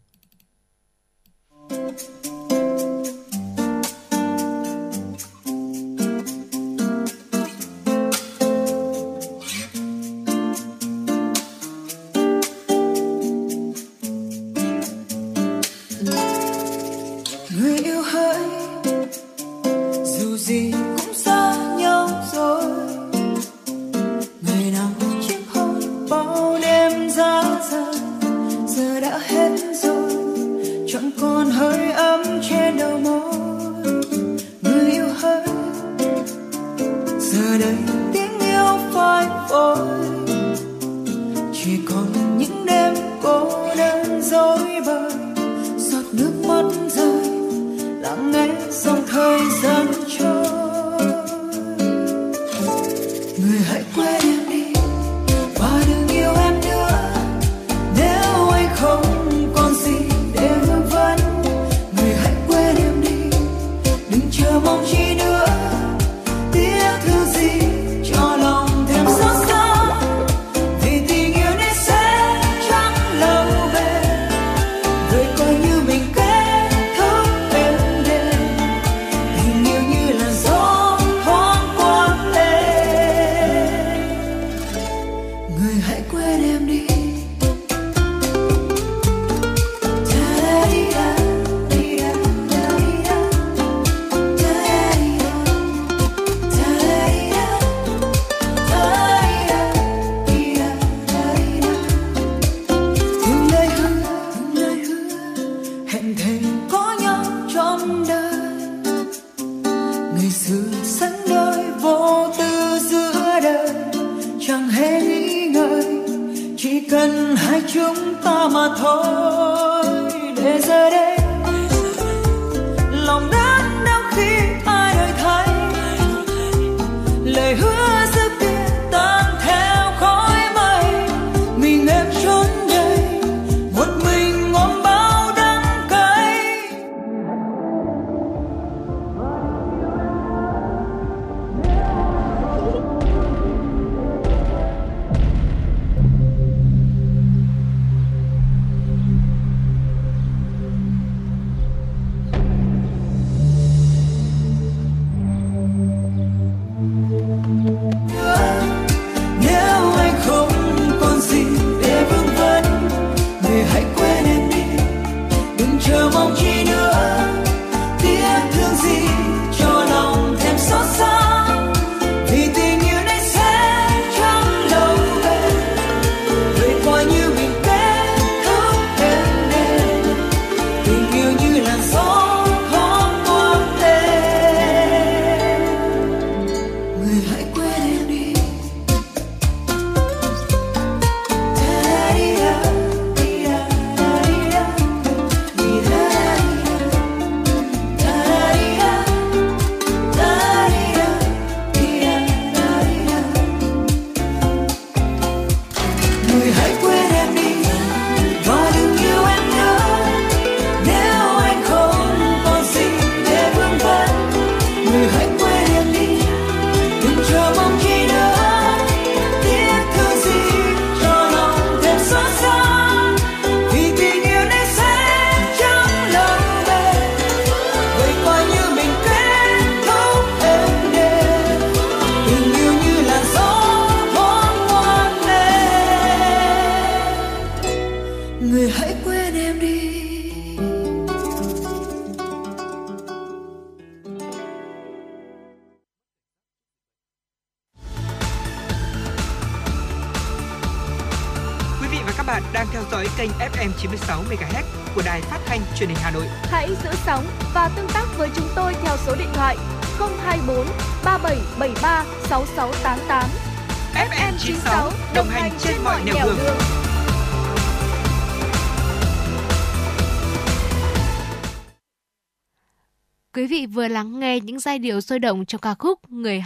Quý vị vừa lắng nghe những giai điệu sôi động trong ca khúc Người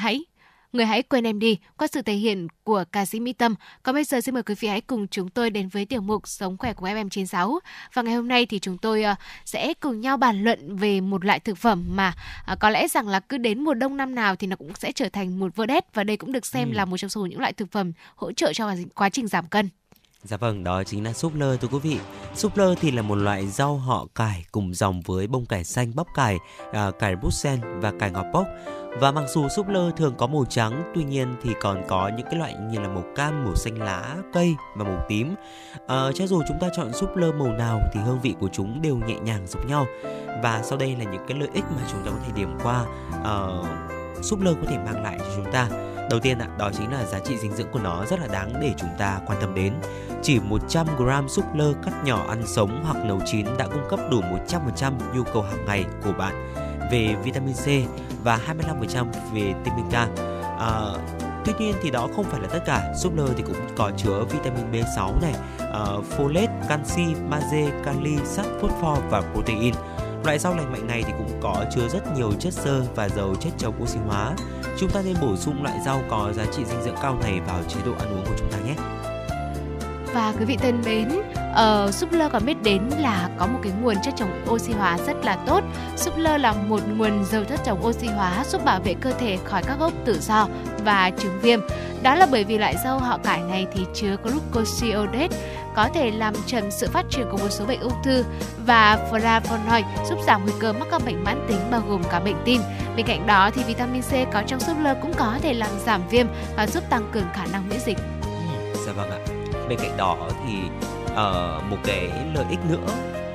hãy quên em đi qua sự thể hiện của ca sĩ Mỹ Tâm. Còn bây giờ xin mời quý vị hãy cùng chúng tôi đến với tiểu mục Sống khỏe của FM96. Và ngày hôm nay thì chúng tôi sẽ cùng nhau bàn luận về một loại thực phẩm mà có lẽ rằng là cứ đến mùa đông năm nào thì nó cũng sẽ trở thành một vedette, và đây cũng được xem là một trong số những loại thực phẩm hỗ trợ cho quá trình giảm cân. Dạ vâng, đó chính là súp lơ thưa quý vị. Súp lơ thì là một loại rau họ cải cùng dòng với bông cải xanh, bắp cải, cải Brussels và cải ngọt bóc. Và mặc dù súp lơ thường có màu trắng, tuy nhiên thì còn có những cái loại như là màu cam, màu xanh lá, cây và màu tím. Cho dù chúng ta chọn súp lơ màu nào thì hương vị của chúng đều nhẹ nhàng giống nhau. Và sau đây là những cái lợi ích mà chúng ta có thể điểm qua súp lơ có thể mang lại cho chúng ta. Đầu tiên đó chính là giá trị dinh dưỡng của nó rất là đáng để chúng ta quan tâm đến. Chỉ 100g súp lơ cắt nhỏ ăn sống hoặc nấu chín đã cung cấp đủ 100% nhu cầu hàng ngày của bạn về vitamin C và 25% về vitamin K. Tuy nhiên thì đó không phải là tất cả. Súp lơ thì cũng có chứa vitamin B6 này, folate, canxi, magie, kali, sắt, phốt pho và protein. Loại rau lành mạnh này thì cũng có chứa rất nhiều chất xơ và giàu chất chống oxy hóa. Chúng ta nên bổ sung loại rau có giá trị dinh dưỡng cao này vào chế độ ăn uống của chúng ta nhé. Và quý vị thân mến, súp lơ còn biết đến là có một cái nguồn chất chống oxy hóa rất là tốt. Súp lơ là một nguồn giàu chất chống oxy hóa giúp bảo vệ cơ thể khỏi các gốc tự do và chứng viêm. Đó là bởi vì loại rau họ cải này thì chứa glucocorticoid có thể làm chậm sự phát triển của một số bệnh ung thư, và flavonoid giúp giảm nguy cơ mắc các bệnh mãn tính bao gồm cả bệnh tim. Bên cạnh đó thì vitamin C có trong súp lơ cũng có thể làm giảm viêm và giúp tăng cường khả năng miễn dịch. Dạ vâng ạ. Bên cạnh đó thì một cái lợi ích nữa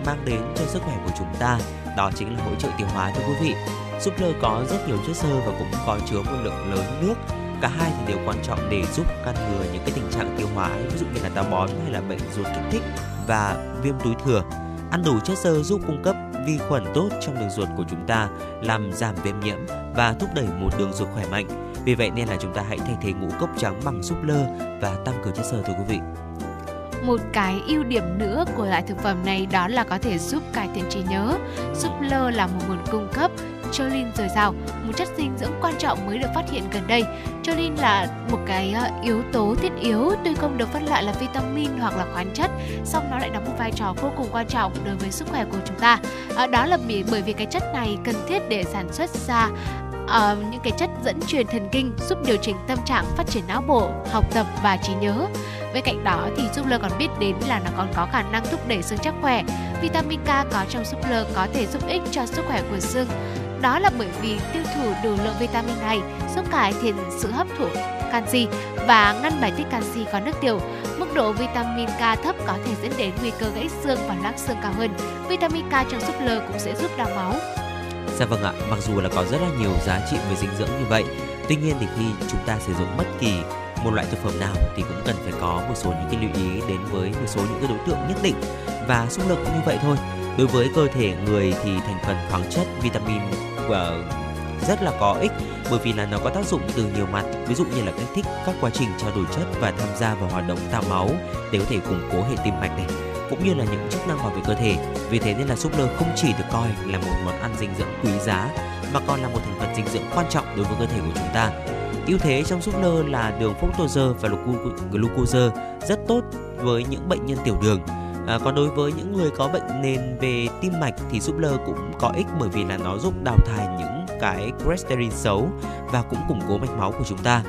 mang đến cho sức khỏe của chúng ta đó chính là hỗ trợ tiêu hóa thưa quý vị. Súp lơ có rất nhiều chất xơ và cũng có chứa một lượng lớn nước. Cả hai thì đều quan trọng để giúp ngăn ngừa những cái tình trạng tiêu hóa, ví dụ như là táo bón hay là bệnh ruột kích thích và viêm túi thừa. Ăn đủ chất xơ giúp cung cấp vi khuẩn tốt trong đường ruột của chúng ta, làm giảm viêm nhiễm và thúc đẩy một đường ruột khỏe mạnh. Vì vậy nên là chúng ta hãy thay thế ngũ cốc trắng bằng súp lơ và tăng cường chất xơ thưa quý vị. Một cái ưu điểm nữa của loại thực phẩm này đó là có thể giúp cải thiện trí nhớ. Súp lơ là một nguồn cung cấp choline dồi dào, một chất dinh dưỡng quan trọng mới được phát hiện gần đây. Choline là một cái yếu tố thiết yếu, tuy không được phân loại là vitamin hoặc là khoáng chất, song nó lại đóng một vai trò vô cùng quan trọng đối với sức khỏe của chúng ta. Đó là bởi vì cái chất này cần thiết để sản xuất ra những cái chất dẫn truyền thần kinh, giúp điều chỉnh tâm trạng, phát triển não bộ, học tập và trí nhớ. Bên cạnh đó thì súp lơ còn biết đến là nó còn có khả năng thúc đẩy xương chắc khỏe. Vitamin K có trong súp lơ có thể giúp ích cho sức khỏe của xương. Đó là bởi vì tiêu thụ đủ lượng vitamin này giúp cải thiện sự hấp thụ canxi và ngăn bài tiết canxi qua nước tiểu. Mức độ vitamin K thấp có thể dẫn đến nguy cơ gãy xương và loãng xương cao hơn. Vitamin K trong súp lơ cũng sẽ giúp đào máu. Dạ vâng ạ, mặc dù là có rất là nhiều giá trị về dinh dưỡng như vậy, tuy nhiên thì khi chúng ta sử dụng bất kỳ một loại thực phẩm nào thì cũng cần phải có một số những cái lưu ý đến với một số những cái đối tượng nhất định, và súp lơ cũng như vậy thôi. Đối với cơ thể người thì thành phần khoáng chất vitamin rất là có ích, bởi vì là nó có tác dụng từ nhiều mặt, ví dụ như là kích thích các quá trình trao đổi chất và tham gia vào hoạt động tạo máu để có thể củng cố hệ tim mạch này, cũng như là những chức năng bảo vệ cơ thể. Vì thế nên là súp lơ không chỉ được coi là một món ăn dinh dưỡng quý giá mà còn là một thành phần dinh dưỡng quan trọng đối với cơ thể của chúng ta. Ưu thế trong súp lơ là đường fructose và glucose rất tốt với những bệnh nhân tiểu đường. Còn đối với những người có bệnh nền về tim mạch thì súp lơ cũng có ích, bởi vì là nó giúp đào thải những cái cholesterol xấu và cũng củng cố mạch máu của chúng ta.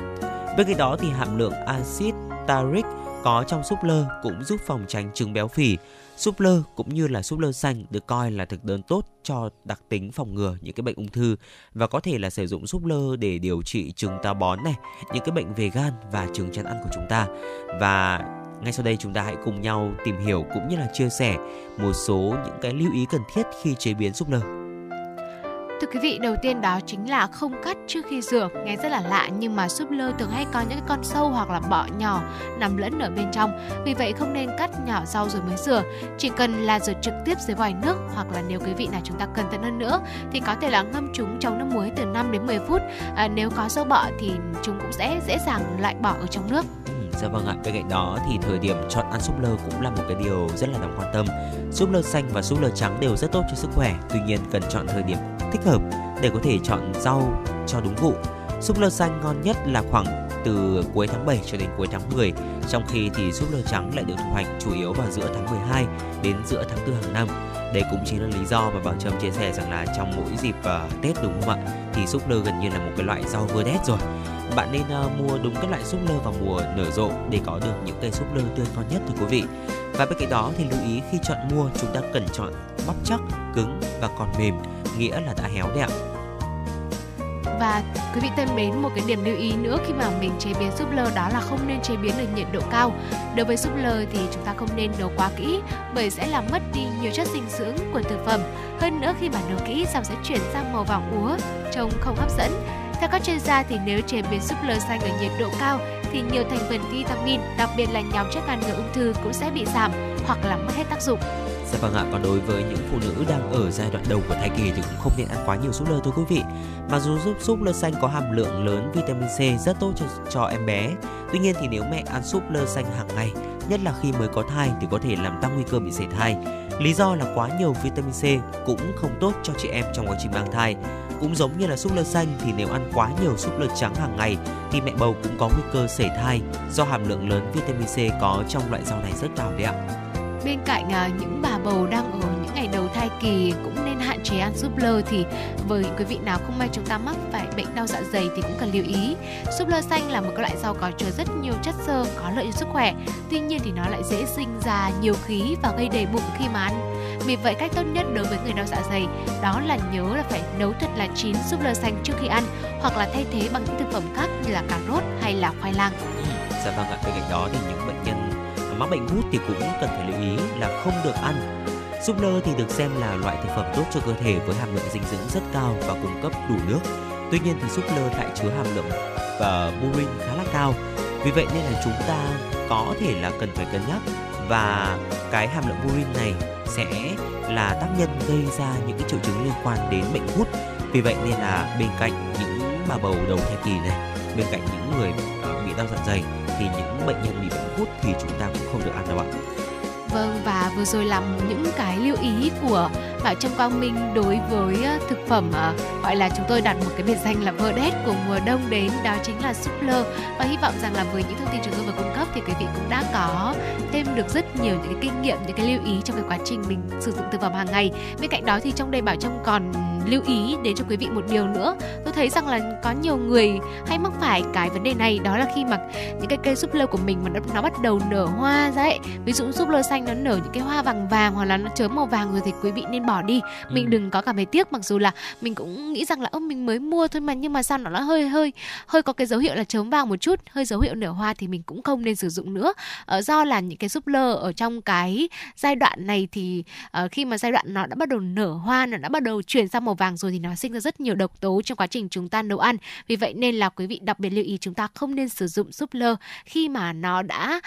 Bên cạnh đó thì hàm lượng axit taric có trong súp lơ cũng giúp phòng tránh chứng béo phì. Súp lơ cũng như là súp lơ xanh được coi là thực đơn tốt cho đặc tính phòng ngừa những cái bệnh ung thư, và có thể là sử dụng súp lơ để điều trị chứng táo bón này, những cái bệnh về gan và chứng chán ăn của chúng ta. Và ngay sau đây chúng ta hãy cùng nhau tìm hiểu cũng như là chia sẻ một số những cái lưu ý cần thiết khi chế biến súp lơ. Thưa quý vị, đầu tiên đó chính là không cắt trước khi rửa. Nghe rất là lạ nhưng mà súp lơ thường hay có những con sâu hoặc là bọ nhỏ nằm lẫn ở bên trong. Vì vậy không nên cắt nhỏ rau rồi mới rửa. Chỉ cần là rửa trực tiếp dưới vòi nước, hoặc là nếu quý vị nào chúng ta cẩn thận hơn nữa thì có thể là ngâm chúng trong nước muối từ 5 đến 10 phút. Nếu có sâu bọ thì chúng cũng sẽ dễ dàng loại bỏ ở trong nước. Dạ vâng ạ, bên cạnh đó thì thời điểm chọn ăn súp lơ cũng là một cái điều rất là đáng quan tâm. Súp lơ xanh và súp lơ trắng đều rất tốt cho sức khỏe, tuy nhiên cần chọn thời điểm thích hợp để có thể chọn rau cho đúng vụ. Súp lơ xanh ngon nhất là khoảng từ cuối tháng 7 cho đến cuối tháng 10, trong khi thì súp lơ trắng lại được thu hoạch chủ yếu vào giữa tháng 12 đến giữa tháng 4 hàng năm. Đây cũng chính là lý do mà Bảo Trâm chia sẻ rằng là trong mỗi dịp Tết đúng không ạ, thì súp lơ gần như là một cái loại rau vơ đét rồi. Bạn nên mua đúng các loại súp lơ vào mùa nở rộ để có được những cây súp lơ tươi ngon nhất thưa quý vị. Và bên cạnh đó thì lưu ý khi chọn mua, chúng ta cần chọn bắp chắc, cứng và còn mềm, nghĩa là đã héo đẹp. Và quý vị thân mến, một cái điểm lưu ý nữa khi mà mình chế biến súp lơ đó là không nên chế biến ở nhiệt độ cao. Đối với súp lơ thì chúng ta không nên nấu quá kỹ bởi sẽ làm mất đi nhiều chất dinh dưỡng của thực phẩm. Hơn nữa khi mà nấu kỹ rau sẽ chuyển sang màu vàng úa, trông không hấp dẫn. Theo các chuyên gia thì nếu chế biến súp lơ xanh ở nhiệt độ cao thì nhiều thành phần vitamin, đặc biệt là nhóm chất ngăn ngừa ung thư cũng sẽ bị giảm hoặc là mất hết tác dụng. Dạ vâng ạ, còn đối với những phụ nữ đang ở giai đoạn đầu của thai kỳ thì cũng không nên ăn quá nhiều súp lơ thôi quý vị. Mặc dù súp lơ xanh có hàm lượng lớn vitamin C rất tốt cho em bé, tuy nhiên thì nếu mẹ ăn súp lơ xanh hàng ngày, nhất là khi mới có thai thì có thể làm tăng nguy cơ bị sảy thai. Lý do là quá nhiều vitamin C cũng không tốt cho chị em trong quá trình mang thai. Cũng giống như là súp lơ xanh thì nếu ăn quá nhiều súp lơ trắng hàng ngày thì mẹ bầu cũng có nguy cơ sảy thai do hàm lượng lớn vitamin C có trong loại rau này rất cao đấy ạ. Bên cạnh những bà bầu đang ở những ngày đầu thai kỳ cũng nên hạn chế ăn súp lơ, thì với quý vị nào không may chúng ta mắc phải bệnh đau dạ dày thì cũng cần lưu ý. Súp lơ xanh là một cái loại rau có chứa rất nhiều chất xơ có lợi cho sức khỏe, tuy nhiên thì nó lại dễ sinh ra nhiều khí và gây đầy bụng khi mà ăn. Vì vậy cách tốt nhất đối với người đau dạ dày đó là nhớ là phải nấu thật là chín súp lơ xanh trước khi ăn, hoặc là thay thế bằng những thực phẩm khác như là cà rốt hay là khoai lang. Dạ vâng ạ, bên cạnh đó thì những bệnh nhân mắc bệnh gút thì cũng cần phải lưu ý là không được ăn. Súp lơ thì được xem là loại thực phẩm tốt cho cơ thể với hàm lượng dinh dưỡng rất cao và cung cấp đủ nước. Tuy nhiên thì súp lơ lại chứa hàm lượng và purin khá là cao. Vì vậy nên là chúng ta có thể là cần phải cân nhắc, và cái hàm lượng purin này sẽ là tác nhân gây ra những cái triệu chứng liên quan đến bệnh gút. Vì vậy nên là bên cạnh những bà bầu đầu thai kỳ này, bên cạnh những người bị đau dạ dày thì những bệnh nhân bị bệnh gút thì chúng ta cũng không được ăn đâu ạ. Vâng, và vừa rồi là những cái lưu ý của Bảo Trâm, Quang Minh đối với thực phẩm gọi là chúng tôi đặt một cái biệt danh là vơ đét của mùa đông đến, đó chính là súp lơ. Và hy vọng rằng là với những thông tin chúng tôi vừa cung cấp thì quý vị cũng đã có thêm được rất nhiều những cái kinh nghiệm, những cái lưu ý trong cái quá trình mình sử dụng thực phẩm hàng ngày. Bên cạnh đó thì trong đây Bảo Trâm còn lưu ý đến cho quý vị một điều nữa. Tôi thấy rằng là có nhiều người hay mắc phải cái vấn đề này, đó là khi mà những cái cây súp lơ của mình mà nó bắt đầu nở hoa ra ấy. Ví dụ súp lơ xanh nó nở những cái hoa vàng vàng hoặc là nó chớm màu vàng rồi thì quý vị nên bỏ đi. Mình đừng có cảm thấy tiếc, mặc dù là mình cũng nghĩ rằng là mình mới mua thôi mà, nhưng mà sao nó hơi có cái dấu hiệu là chớm vàng một chút, hơi dấu hiệu nở hoa thì mình cũng không nên sử dụng nữa. Do là những cái súp lơ ở trong cái giai đoạn này thì khi mà giai đoạn nó đã bắt đầu nở hoa, nó đã bắt đầu chuyển sang màu vàng rồi thì nó sinh ra rất nhiều độc tố trong quá trình chúng ta nấu ăn. Vì vậy nên là quý vị đặc biệt lưu ý, chúng ta không nên sử dụng súp lơ khi mà nó đã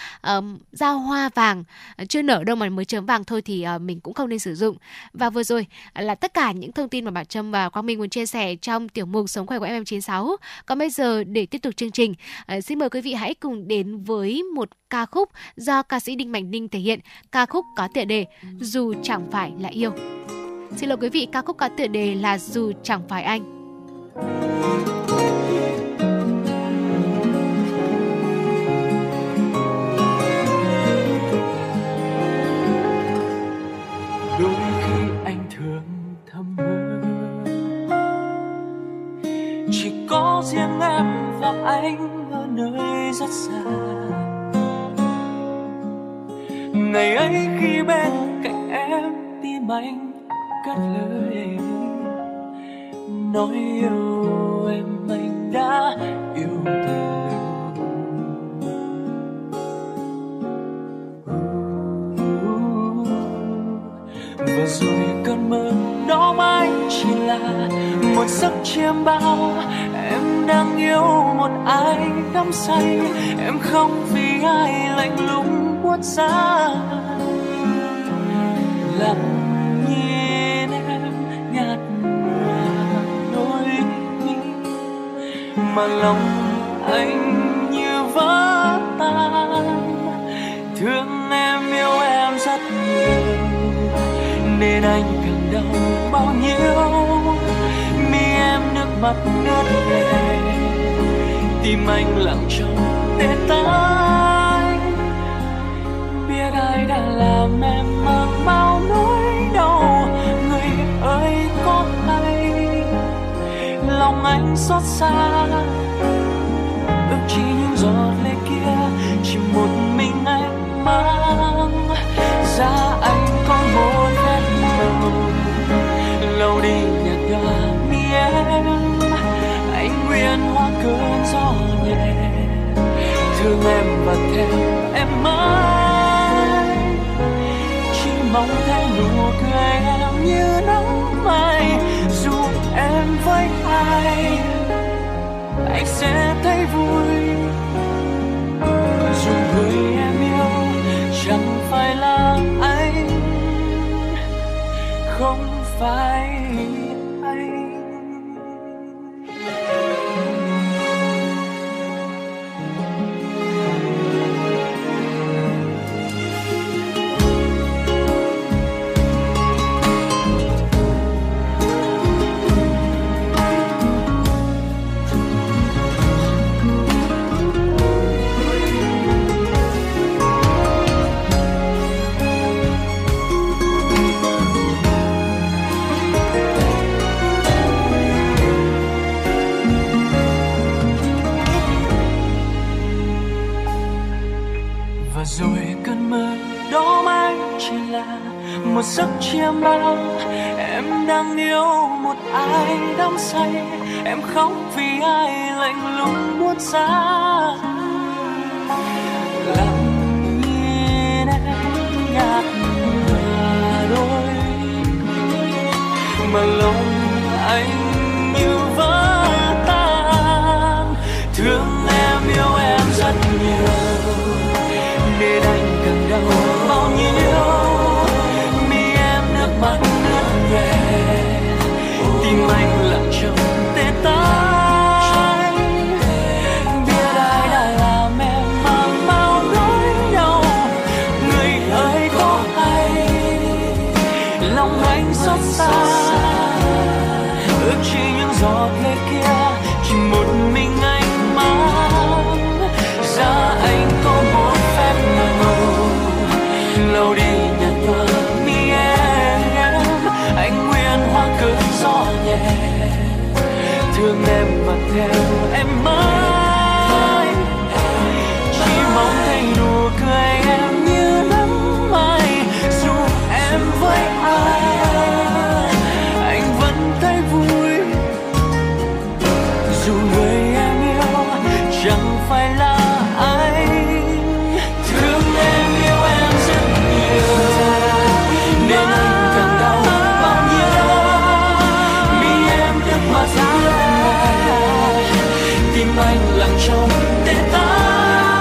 ra hoa vàng, chưa nở đâu mà mới chớm vàng thôi thì mình cũng không nên sử dụng. Và vừa rồi là tất cả những thông tin mà Bảo Trâm và Quang Minh muốn chia sẻ trong tiểu mục Sống Khỏe của FM96. Còn bây giờ để tiếp tục chương trình, xin mời quý vị hãy cùng đến với một ca khúc do ca sĩ Đinh Mạnh Ninh thể hiện. Ca khúc có tựa đề Dù Chẳng Phải Là Yêu. Xin lỗi quý vị, ca khúc có tựa đề là Dù Chẳng Phải Anh. Đôi khi anh thường thầm mơ, chỉ có riêng em và anh ở nơi rất xa. Ngày ấy khi bên cạnh em, tim anh cất lời nói yêu em, anh đã yêu thật lâu. Và rồi cơn mơ đó mãi chỉ là một giấc chiêm bao. Em đang yêu một ai đắm say, em không vì ai lạnh lùng buốt giá. Lặng mà lòng anh như vỡ tan, thương em yêu em rất nhiều nên anh càng đau bao nhiêu. mắt ngát nghề, tim anh lặng trong tê tái. Biết ai đã làm em mang bao nỗi đau, người ơi có hay lòng anh xót xa. Ước chỉ những giọt lệ kia chỉ một mình anh mang ra. Anh có một vết màu lâu đi nhạt nhòa mi em, anh nguyện hóa cơn gió nhẹ, thương em và theo em mãi. Chỉ mong thấy nụ cười em như nắng mai, dù em với ai anh sẽ thấy vui, dù người em yêu chẳng phải là anh, không phải anh. Rồi cơn mơ đó mãi chỉ là một giấc chia bao. Em đang yêu một ai đắm say, em khóc vì ai lạnh lùng buốt giá. Lặng nhìn em nhạt nhòa đôi, mà lòng anh như vỡ tan. Thương em, yêu em rất nhiều, để anh càng đau bao nhiêu. Mi em nước mắt ngất ngề, tim anh lặng trong tê tái. Biết ai đã làm em mang bao nỗi đau, người ơi có hay lòng anh xót xa. Ước chỉ những giọt lệ kia chỉ một mình anh mang ra. Anh có một lâu đi nhạt nhòa mi em, anh nguyện hóa cơn gió nhẹ, thương em và theo em mãi. Chỉ mong thấy nụ cười em như nắng mai, dù em với ai anh vẫn thấy vui, dù người em yêu chẳng phải là trong tê tái.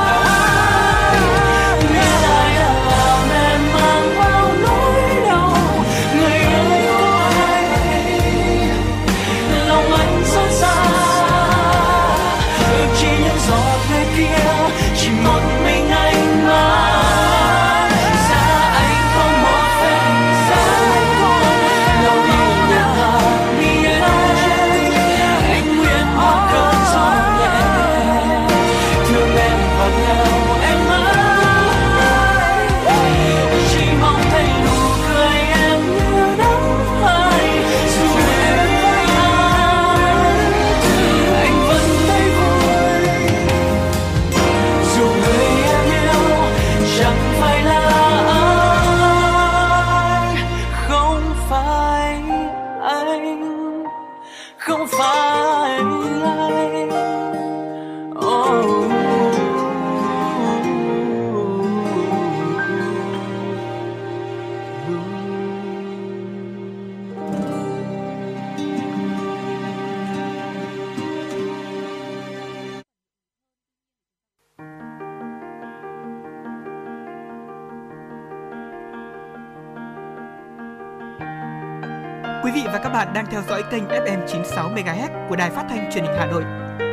Biết ai đã làm em mang bao nỗi đau, người ơi có ai lòng anh xót xa. Ước chỉ những giọt lệ kia chỉ một mình anh mang ra. Anh có một phép ra lâu đi nhạt nhòa mi em, anh nguyện hóa cơn gió. Bạn đang theo dõi kênh FM 96 MHz của Đài Phát thanh Truyền hình Hà Nội.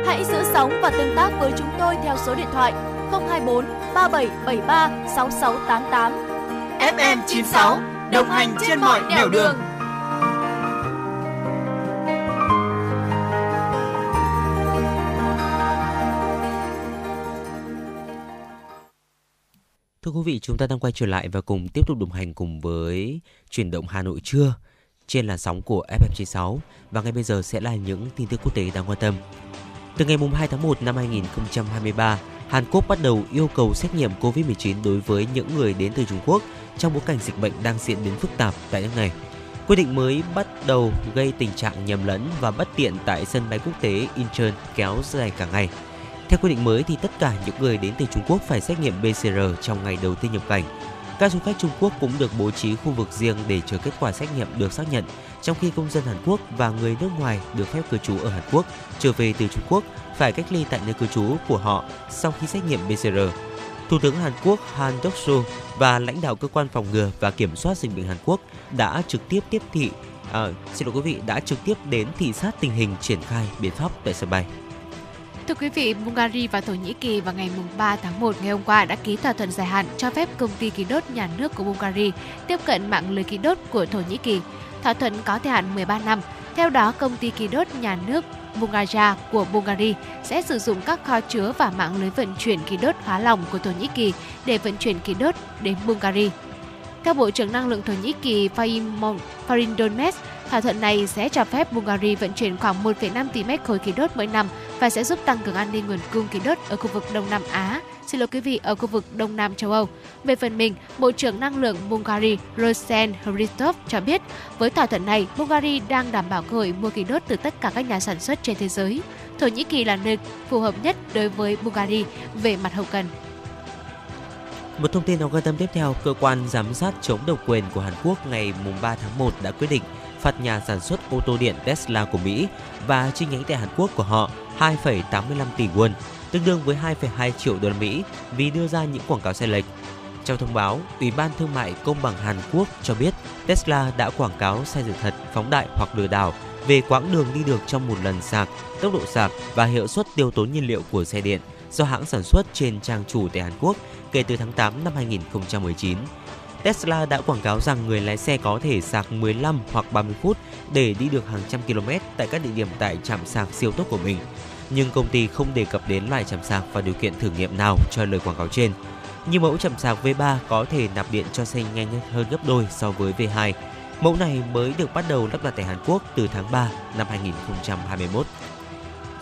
Hãy giữ sóng và tương tác với chúng tôi theo số điện thoại 024 3773 6688. FM 96 đồng hành trên mọi nẻo đường. Thưa quý vị, chúng ta đang quay trở lại và cùng tiếp tục đồng hành cùng với Chuyển động Hà Nội trưa trên làn sóng của FM96. Và ngay bây giờ sẽ là những tin tức quốc tế đáng quan tâm. Từ ngày 2 tháng 1 năm 2023, Hàn Quốc bắt đầu yêu cầu xét nghiệm COVID-19 đối với những người đến từ Trung Quốc trong bối cảnh dịch bệnh đang diễn biến phức tạp tại nước này. Quyết định mới bắt đầu gây tình trạng nhầm lẫn và bất tiện tại sân bay quốc tế Incheon kéo dài cả ngày. Theo quy định mới thì tất cả những người đến từ Trung Quốc phải xét nghiệm PCR trong ngày đầu tiên nhập cảnh. Các du khách Trung Quốc cũng được bố trí khu vực riêng để chờ kết quả xét nghiệm được xác nhận, trong khi công dân Hàn Quốc và người nước ngoài được phép cư trú ở Hàn Quốc trở về từ Trung Quốc phải cách ly tại nơi cư trú của họ sau khi xét nghiệm PCR. Thủ tướng Hàn Quốc Han Dok-su và lãnh đạo cơ quan phòng ngừa và kiểm soát dịch bệnh Hàn Quốc đã trực tiếp đến thị sát tình hình triển khai biện pháp tại sân bay. Thưa quý vị, Bulgaria và Thổ Nhĩ Kỳ vào ngày 3 tháng 1 ngày hôm qua đã ký thỏa thuận dài hạn cho phép công ty khí đốt nhà nước của Bulgaria tiếp cận mạng lưới khí đốt của Thổ Nhĩ Kỳ. Thỏa thuận có thời hạn 13 năm. Theo đó, công ty khí đốt nhà nước Bulgaria của Bulgaria sẽ sử dụng các kho chứa và mạng lưới vận chuyển khí đốt hóa lỏng của Thổ Nhĩ Kỳ để vận chuyển khí đốt đến Bulgaria. Theo Bộ trưởng Năng lượng Thổ Nhĩ Kỳ Farin Donmez, thỏa thuận này sẽ cho phép Bulgaria vận chuyển khoảng 1,5 tỷ mét khối khí đốt mỗi năm và sẽ giúp tăng cường an ninh nguồn cung khí đốt ở khu vực Đông Nam Á, ở khu vực Đông Nam châu Âu. Về phần mình, Bộ trưởng Năng lượng Bulgaria Rosen Hristov cho biết, với thỏa thuận này, Bulgaria đang đảm bảo cơ hội mua khí đốt từ tất cả các nhà sản xuất trên thế giới. Thổ Nhĩ Kỳ là nơi phù hợp nhất đối với Bulgaria về mặt hậu cần. Một thông tin đáng quan tâm tiếp theo, cơ quan giám sát chống độc quyền của Hàn Quốc ngày 3 tháng 1 đã quyết định phạt nhà sản xuất ô tô điện Tesla của Mỹ và chi nhánh tại Hàn Quốc của họ 2,85 tỷ won, tương đương với 2,2 triệu đô la Mỹ vì đưa ra những quảng cáo sai lệch. Trong thông báo, Ủy ban Thương mại Công bằng Hàn Quốc cho biết Tesla đã quảng cáo sai sự thật, phóng đại hoặc lừa đảo về quãng đường đi được trong một lần sạc, tốc độ sạc và hiệu suất tiêu tốn nhiên liệu của xe điện do hãng sản xuất trên trang chủ tại Hàn Quốc kể từ tháng 8 năm 2019. Tesla đã quảng cáo rằng người lái xe có thể sạc 15 hoặc 30 phút để đi được hàng trăm km tại các địa điểm tại trạm sạc siêu tốc của mình. Nhưng công ty không đề cập đến loại trạm sạc và điều kiện thử nghiệm nào cho lời quảng cáo trên. Như mẫu trạm sạc V3 có thể nạp điện cho xe nhanh hơn gấp đôi so với V2. Mẫu này mới được bắt đầu lắp đặt tại Hàn Quốc từ tháng 3 năm 2021.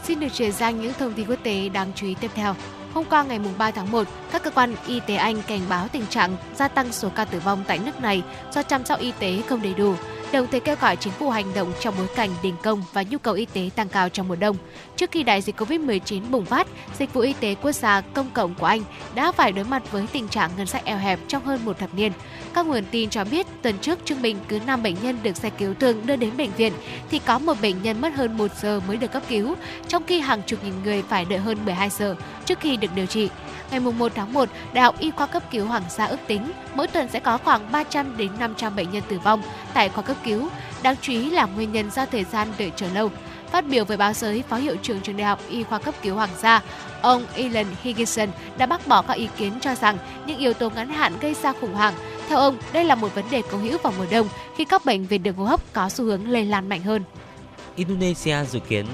Xin được chuyển sang những thông tin quốc tế đáng chú ý tiếp theo. Hôm qua ngày 3 tháng 1, các cơ quan y tế Anh cảnh báo tình trạng gia tăng số ca tử vong tại nước này do chăm sóc y tế không đầy đủ, đồng thời kêu gọi chính phủ hành động trong bối cảnh đình công và nhu cầu y tế tăng cao trong mùa đông. Trước khi đại dịch Covid-19 bùng phát, dịch vụ y tế quốc gia công cộng của Anh đã phải đối mặt với tình trạng ngân sách eo hẹp trong hơn một thập niên. Các nguồn tin cho biết tuần trước trung bình cứ 5 bệnh nhân được xe cứu thương đưa đến bệnh viện thì có một bệnh nhân mất hơn 1 giờ mới được cấp cứu, trong khi hàng chục nghìn người phải đợi hơn 12 giờ trước khi được điều trị. Ngày 1 tháng 1, Đại học Y khoa cấp cứu Hoàng gia ước tính mỗi tuần sẽ có khoảng 300 đến 500 bệnh nhân tử vong tại khoa cấp cứu. Đáng chú ý là nguyên nhân do thời gian đợi chờ lâu. Phát biểu với báo giới, Phó Hiệu trưởng Trường Đại học Y khoa cấp cứu Hoàng gia, ông Alan Higginson đã bác bỏ các ý kiến cho rằng những yếu tố ngắn hạn gây ra khủng hoảng. Theo ông, đây là một vấn đề cố hữu vào mùa đông khi các bệnh về đường hô hấp có xu hướng lây lan mạnh hơn. Indonesia dự kiến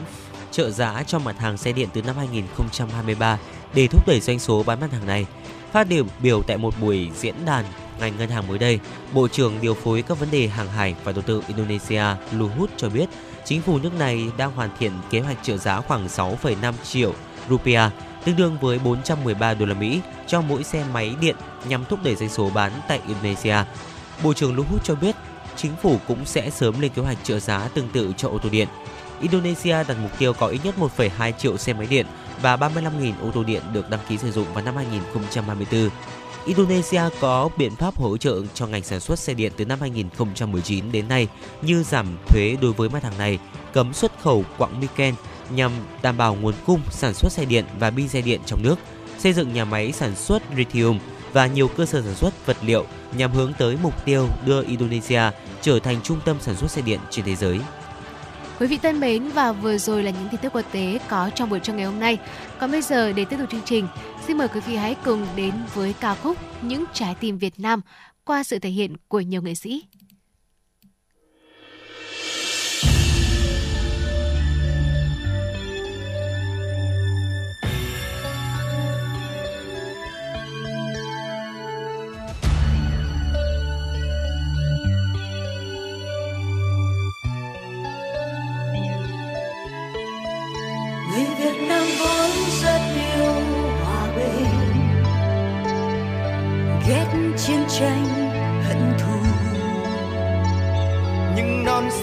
trợ giá cho mặt hàng xe điện từ năm 2023 để thúc đẩy doanh số bán mặt hàng này. Phát biểu tại một buổi diễn đàn ngành ngân hàng mới đây, Bộ trưởng điều phối các vấn đề hàng hải và đầu tư Indonesia Luhut cho biết chính phủ nước này đang hoàn thiện kế hoạch trợ giá khoảng 6,5 triệu rupiah, tương đương với 413 đô la Mỹ cho mỗi xe máy điện nhằm thúc đẩy doanh số bán tại Indonesia. Bộ trưởng Luhut cho biết chính phủ cũng sẽ sớm lên kế hoạch trợ giá tương tự cho ô tô điện. Indonesia đặt mục tiêu có ít nhất 1,2 triệu xe máy điện và 35.000 ô tô điện được đăng ký sử dụng vào năm 2024. Indonesia có biện pháp hỗ trợ cho ngành sản xuất xe điện từ năm 2019 đến nay như giảm thuế đối với mặt hàng này, cấm xuất khẩu quặng Riken nhằm đảm bảo nguồn cung sản xuất xe điện và bi xe điện trong nước, xây dựng nhà máy sản xuất lithium và nhiều cơ sở sản xuất vật liệu nhằm hướng tới mục tiêu đưa Indonesia trở thành trung tâm sản xuất xe điện trên thế giới. Quý vị thân mến, và vừa rồi là những tin tức quốc tế có trong buổi trưa ngày hôm nay. Còn bây giờ để tiếp tục chương trình, xin mời quý vị hãy cùng đến với ca khúc Những Trái Tim Việt Nam qua sự thể hiện của nhiều nghệ sĩ.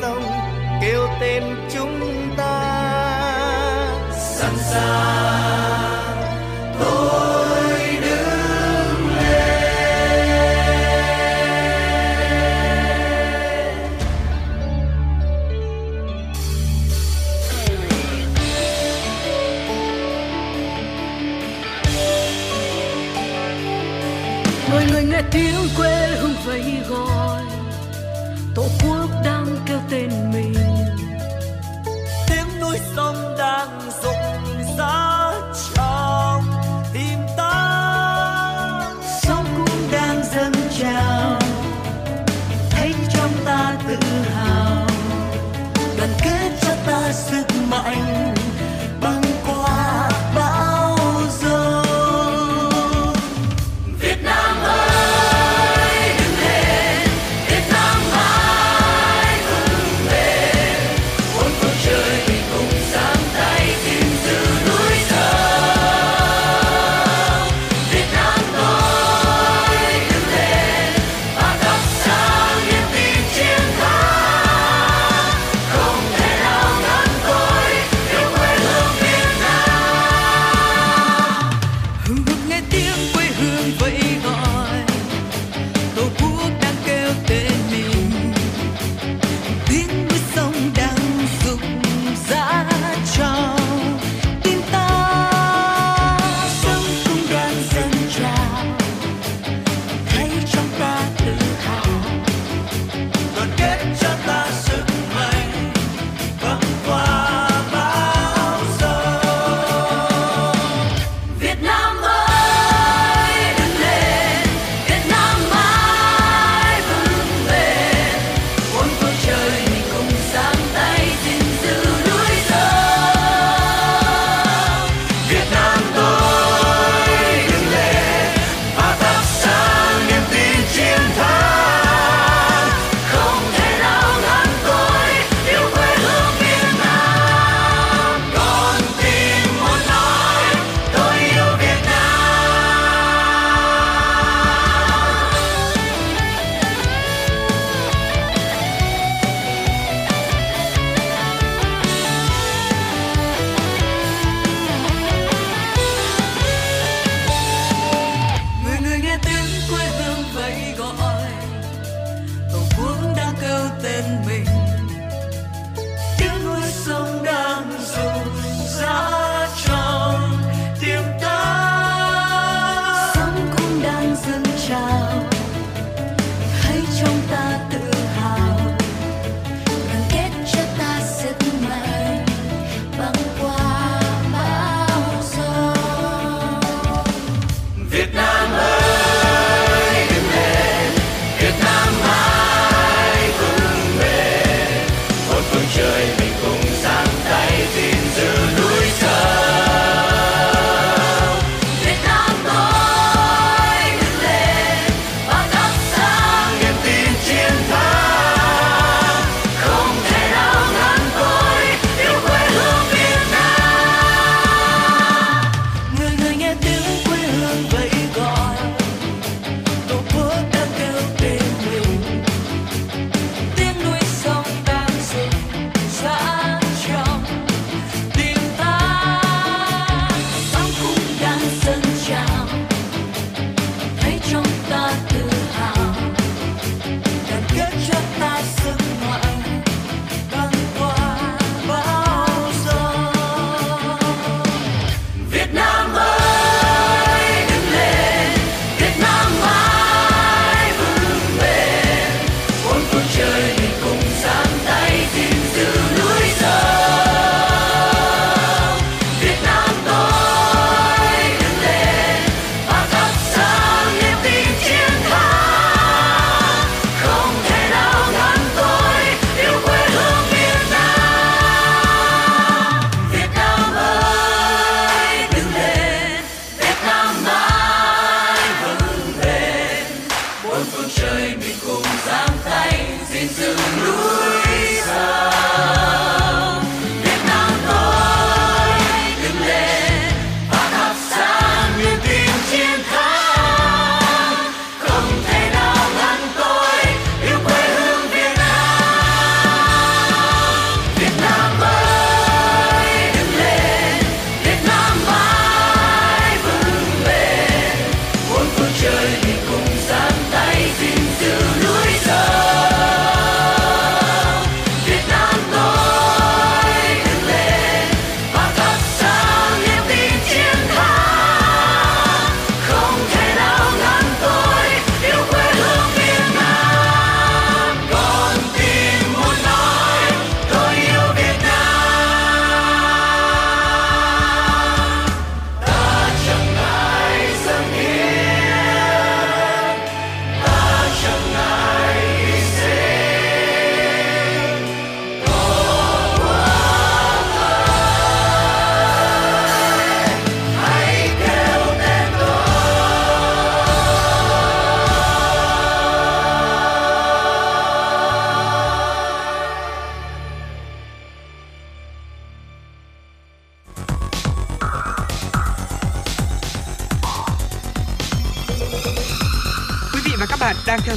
sông kêu tên chúng ta sẵn sàng. Tôi đứng lên. Mọi người nghe tiếng quê hương vẫy gọi, tổ quốc đang kêu tên mình. Tiếng núi sông đang rộn rã trong tim ta, sông cũng đang dâng trào, thấy trong ta tự hào. Đoàn kết cho ta sức mạnh băng qua bão giông. Việt Nam ơi! các bạn đang theo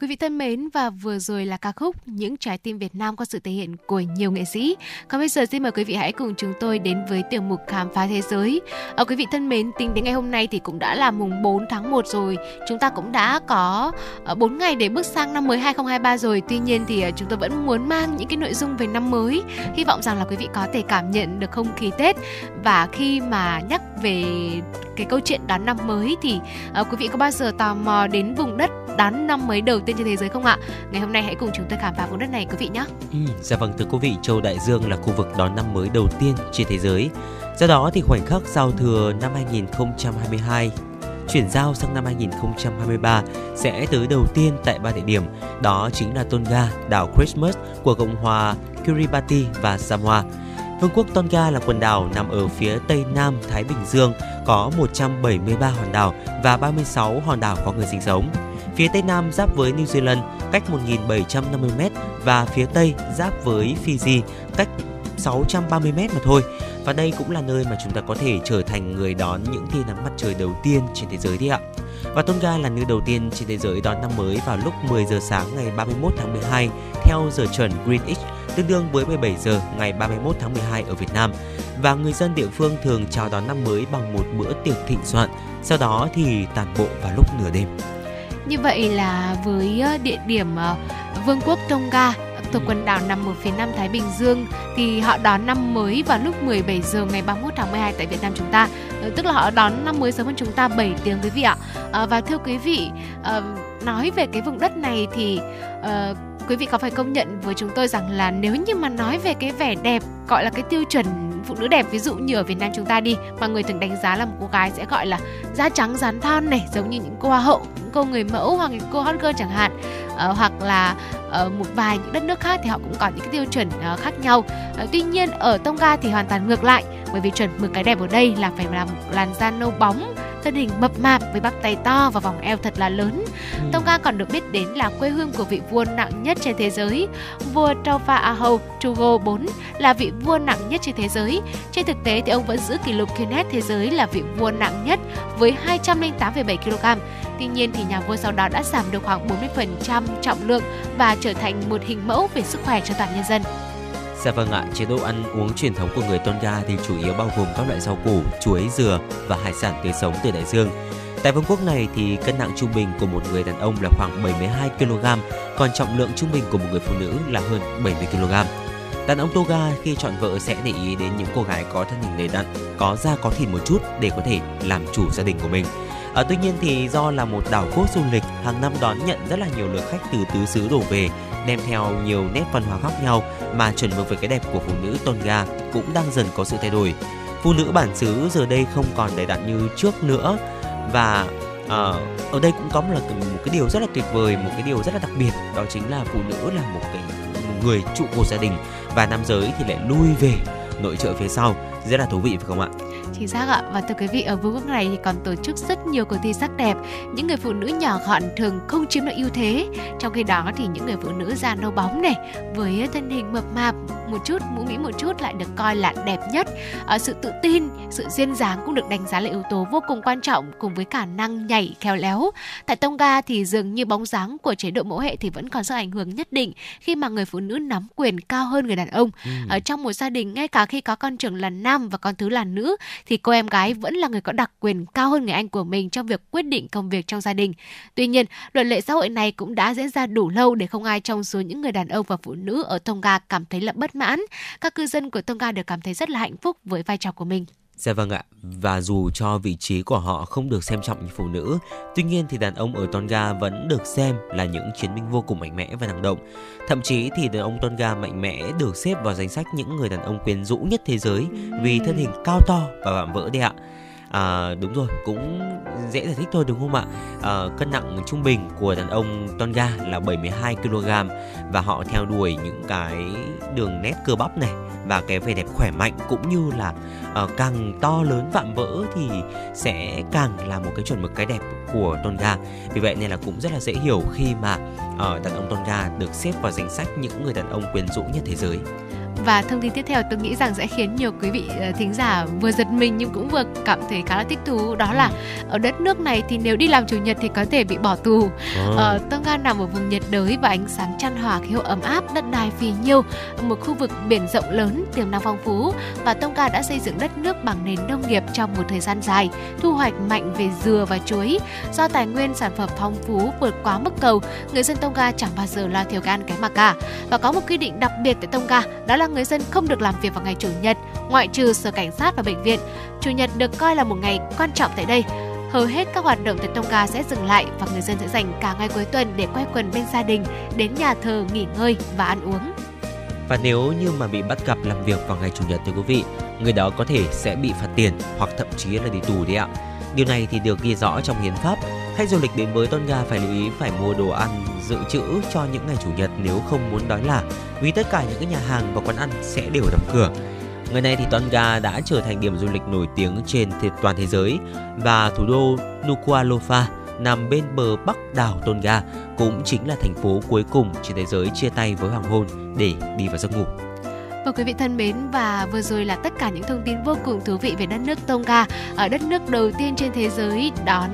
Quý vị thân mến, và vừa rồi là ca khúc Những Trái Tim Việt Nam qua sự thể hiện của nhiều nghệ sĩ. Còn bây giờ xin mời quý vị hãy cùng chúng tôi đến với tiểu mục Khám phá thế giới. Quý vị thân mến, tính đến ngày hôm nay thì cũng đã là mùng 4 tháng 1 rồi. Chúng ta cũng đã có 4 ngày để bước sang năm mới 2023 rồi. Tuy nhiên thì chúng tôi vẫn muốn mang những cái nội dung về năm mới. Hy vọng rằng là quý vị có thể cảm nhận được không khí Tết. Và khi mà nhắc về cái câu chuyện đón năm mới thì quý vị có bao giờ tò mò đến vùng đất đón năm mới đầu tiên trên thế giới không ạ? Ngày hôm nay hãy cùng chúng tôi khám phá vùng đất này quý vị nhé. Dạ vâng, thưa quý vị, châu Đại Dương là khu vực đón năm mới đầu tiên trên thế giới. Do đó thì khoảnh khắc giao thừa năm 2022 chuyển giao sang năm 2023 sẽ tới đầu tiên tại 3 địa điểm, đó chính là Tonga, đảo Christmas của Cộng hòa Kiribati và Samoa. Vương quốc Tonga là quần đảo nằm ở phía tây nam Thái Bình Dương, có 173 hòn đảo và 36 hòn đảo có người sinh sống. Phía tây nam giáp với New Zealand cách 1.750m và phía tây giáp với Fiji cách 630m mà thôi. Và đây cũng là nơi mà chúng ta có thể trở thành người đón những tia nắng mặt trời đầu tiên trên thế giới đấy ạ. Và Tonga là nơi đầu tiên trên thế giới đón năm mới vào lúc 10 giờ sáng ngày 31 tháng 12 theo giờ chuẩn Greenwich, tương đương với 17 giờ ngày 31 tháng 12 ở Việt Nam. Và người dân địa phương thường chào đón năm mới bằng một bữa tiệc thịnh soạn, sau đó thì tản bộ vào lúc nửa đêm. Như vậy là với địa điểm Vương quốc Tonga thuộc quần đảo nằm ở phía Nam Thái Bình Dương thì họ đón năm mới vào lúc 17 giờ ngày 31 tháng 12 tại Việt Nam chúng ta. Tức là họ đón năm mới sớm hơn chúng ta 7 tiếng quý vị ạ. Và thưa quý vị, nói về cái vùng đất này thì quý vị có phải công nhận với chúng tôi rằng là nếu như mà nói về cái vẻ đẹp, gọi là cái tiêu chuẩn phụ nữ đẹp, ví dụ như ở Việt Nam chúng ta đi, mà người thường đánh giá là một cô gái sẽ gọi là da trắng dán thon này, giống như những cô hoa hậu, những cô người mẫu hoặc những cô hot girl chẳng hạn, hoặc là ở một vài những đất nước khác thì họ cũng có những cái tiêu chuẩn khác nhau. Tuy nhiên ở Tonga thì hoàn toàn ngược lại, bởi vì chuẩn mực cái đẹp ở đây là phải là một làn da nâu bóng, thân hình mập mạp với bắp tay to và vòng eo thật là lớn. Tonga còn được biết đến là quê hương của vị vua nặng nhất trên thế giới. Vua Taufa Ahau Tugo IV là vị vua nặng nhất trên thế giới. Trên thực tế thì ông vẫn giữ kỷ lục Guinness thế giới là vị vua nặng nhất với 208,7 kg. Tuy nhiên thì nhà vua sau đó đã giảm được khoảng 40% trọng lượng và trở thành một hình mẫu về sức khỏe cho toàn nhân dân. Dạ vâng ạ, chế độ ăn uống truyền thống của người Tonga thì chủ yếu bao gồm các loại rau củ, chuối, dừa và hải sản tươi sống từ đại dương. Tại vương quốc này thì cân nặng trung bình của một người đàn ông là khoảng 72 kg, còn trọng lượng trung bình của một người phụ nữ là hơn 70 kg. Đàn ông Tonga khi chọn vợ sẽ để ý đến những cô gái có thân hình đầy đặn, có da có thịt một chút để có thể làm chủ gia đình của mình. Tuy nhiên thì do là một đảo quốc du lịch, hàng năm đón nhận rất là nhiều lượt khách từ tứ xứ đổ về, đem theo nhiều nét văn hóa khác nhau mà chuẩn mực về cái đẹp của phụ nữ Tonga cũng đang dần có sự thay đổi. Phụ nữ bản xứ giờ đây không còn đầy đặn như trước nữa, và ở đây cũng có một cái điều rất là tuyệt vời, một cái điều rất là đặc biệt, đó chính là phụ nữ là một người trụ cột gia đình và nam giới thì lại lui về nội trợ phía sau. Rất là thú vị phải không ạ? Chính xác ạ. Và thưa quý vị, ở vương quốc này thì còn tổ chức rất nhiều cuộc thi sắc đẹp. Những người phụ nữ nhỏ gọn thường không chiếm được ưu thế. Trong khi đó thì những người phụ nữ da nâu bóng này với thân hình mập mạp một chút, mũm mĩm một chút lại được coi là đẹp nhất. Sự tự tin, sự duyên dáng cũng được đánh giá là yếu tố vô cùng quan trọng cùng với khả năng nhảy khéo léo. Tại Tonga thì dường như bóng dáng của chế độ mẫu hệ thì vẫn còn sự ảnh hưởng nhất định khi mà người phụ nữ nắm quyền cao hơn người đàn ông. Ở trong một gia đình, ngay cả khi có con trưởng là nam và con thứ là nữ thì cô em gái vẫn là người có đặc quyền cao hơn người anh của mình trong việc quyết định công việc trong gia đình. Tuy nhiên, luật lệ xã hội này cũng đã diễn ra đủ lâu để không ai trong số những người đàn ông và phụ nữ ở Tonga cảm thấy là bất mãn. Các cư dân của Tonga đều cảm thấy rất là hạnh phúc với vai trò của mình. Dạ vâng ạ, và dù cho vị trí của họ không được xem trọng như phụ nữ, tuy nhiên thì đàn ông ở Tonga vẫn được xem là những chiến binh vô cùng mạnh mẽ và năng động. Thậm chí thì đàn ông Tonga mạnh mẽ được xếp vào danh sách những người đàn ông quyến rũ nhất thế giới vì thân hình cao to và vạm vỡ đấy ạ. Đúng rồi, cũng dễ giải thích thôi đúng không ạ? Cân nặng trung bình của đàn ông Tonga là 72kg và họ theo đuổi những cái đường nét cơ bắp này và cái vẻ đẹp khỏe mạnh, cũng như là càng to lớn vạm vỡ thì sẽ càng là một cái chuẩn mực cái đẹp của Tonga. Vì vậy nên là cũng rất là dễ hiểu khi mà đàn ông Tonga được xếp vào danh sách những người đàn ông quyến rũ nhất thế giới. Và thông tin tiếp theo tôi nghĩ rằng sẽ khiến nhiều quý vị thính giả vừa giật mình nhưng cũng vừa cảm thấy khá là thích thú. Đó là ở đất nước này thì nếu đi làm chủ nhật thì có thể bị bỏ tù. Tonga nằm ở vùng nhiệt đới và ánh sáng chan hòa, khí hậu ấm áp, đất đai phì nhiêu, một khu vực biển rộng lớn, tiềm năng phong phú. Và Tonga đã xây dựng đất nước bằng nền nông nghiệp trong một thời gian dài, thu hoạch mạnh về dừa và chuối. Do tài nguyên sản phẩm phong phú vượt quá mức cầu, người dân Tonga chẳng bao giờ lo thiếu cái ăn cái mặc cả. Và có một quy định đặc biệt tại Tonga, đó là người dân không được làm việc vào ngày chủ nhật, ngoại trừ sở cảnh sát và bệnh viện. Chủ nhật được coi là một ngày quan trọng tại đây. Hầu hết các hoạt động tại Tonga sẽ dừng lại và người dân sẽ dành cả ngày cuối tuần để quay quần bên gia đình, đến nhà thờ nghỉ ngơi và ăn uống. Và nếu như mà bị bắt gặp làm việc vào ngày chủ nhật thưa quý vị, người đó có thể sẽ bị phạt tiền hoặc thậm chí là đi tù đấy ạ. Điều này thì được ghi rõ trong hiến pháp. Khách du lịch đến với Tonga phải lưu ý phải mua đồ ăn dự trữ cho những ngày chủ nhật nếu không muốn đói lả, vì tất cả những cái nhà hàng và quán ăn sẽ đều đóng cửa. Ngày nay thì Tonga đã trở thành điểm du lịch nổi tiếng trên toàn thế giới và thủ đô Nuku'alofa nằm bên bờ bắc đảo Tonga cũng chính là thành phố cuối cùng trên thế giới chia tay với hoàng hôn để đi vào giấc ngủ. Và quý vị thân mến, và vừa rồi là tất cả những thông tin vô cùng thú vị về đất nước Tonga, ở đất nước đầu tiên trên thế giới đón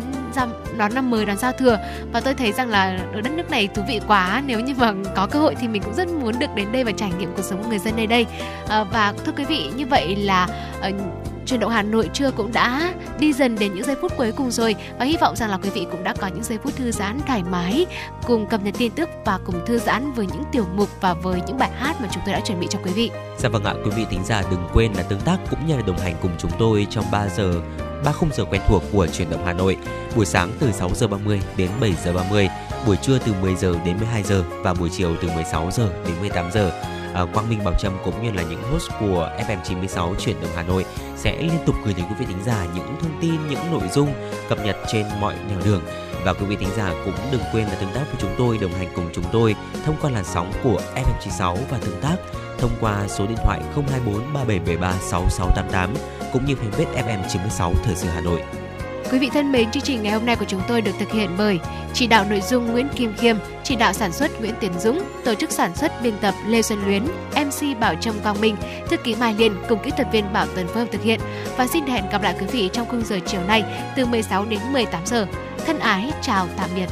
năm mới, đón giao thừa. Và tôi thấy rằng là ở đất nước này thú vị quá, nếu như mà có cơ hội thì mình cũng rất muốn được đến đây và trải nghiệm cuộc sống của người dân nơi đây. Và thưa quý vị, như vậy là Chuyển động Hà Nội trưa cũng đã đi dần đến những giây phút cuối cùng rồi, và hy vọng rằng là quý vị cũng đã có những giây phút thư giãn thoải mái, cùng cập nhật tin tức và cùng thư giãn với những tiểu mục và với những bài hát mà chúng tôi đã chuẩn bị cho quý vị. Dạ vâng ạ, quý vị thính giả đừng quên là tương tác cũng như là đồng hành cùng chúng tôi trong 3 khung giờ quen thuộc của Chuyển động Hà Nội. Buổi sáng từ 6:30 đến 7:30, buổi trưa từ 10:00 đến 12:00 và buổi chiều từ 16:00 đến 18:00. Quang Minh, Bảo Trâm cũng như là những host của FM96 Chuyển động Hà Nội sẽ liên tục gửi đến quý vị thính giả những thông tin, những nội dung cập nhật trên mọi nẻo đường. Và quý vị thính giả cũng đừng quên là tương tác với chúng tôi, đồng hành cùng chúng tôi thông qua làn sóng của FM96 và tương tác thông qua số điện thoại 024 3773 6688 cũng như fanpage FM96 Thời sự Hà Nội. Quý vị thân mến, chương trình ngày hôm nay của chúng tôi được thực hiện bởi chỉ đạo nội dung Nguyễn Kim Khiêm, chỉ đạo sản xuất Nguyễn Tiến Dũng, tổ chức sản xuất biên tập Lê Xuân Luyến, MC Bảo Trâm, Quang Minh, thư ký Mai Liên cùng kỹ thuật viên Bảo Tuấn Phương thực hiện. Và xin hẹn gặp lại quý vị trong khung giờ chiều nay từ 16 đến 18 giờ. Thân ái chào tạm biệt.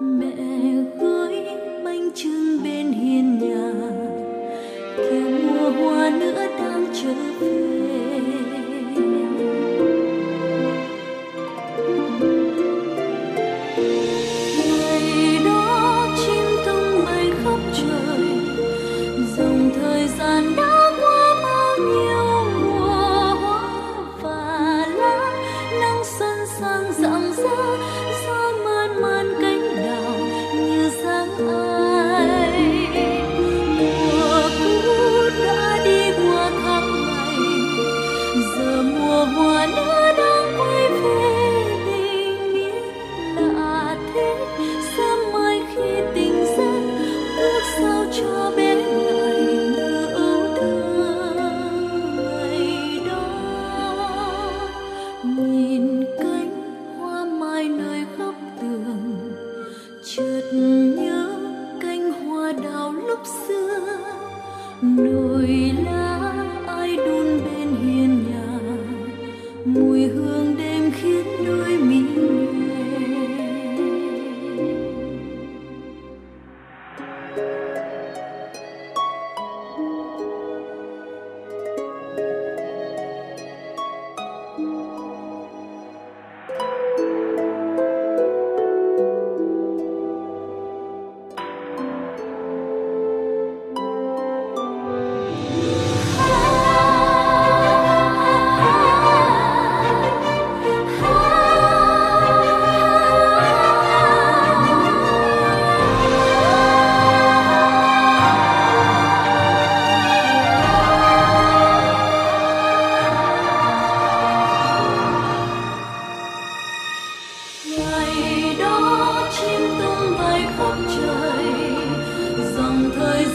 Mẹ gửi bánh chưng bên hiên nhà, kèm mùa hoa nữa đang Hãy subscribe cho kênh Ghiền Mì Gõ để không bỏ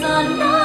lỡ những video hấp dẫn.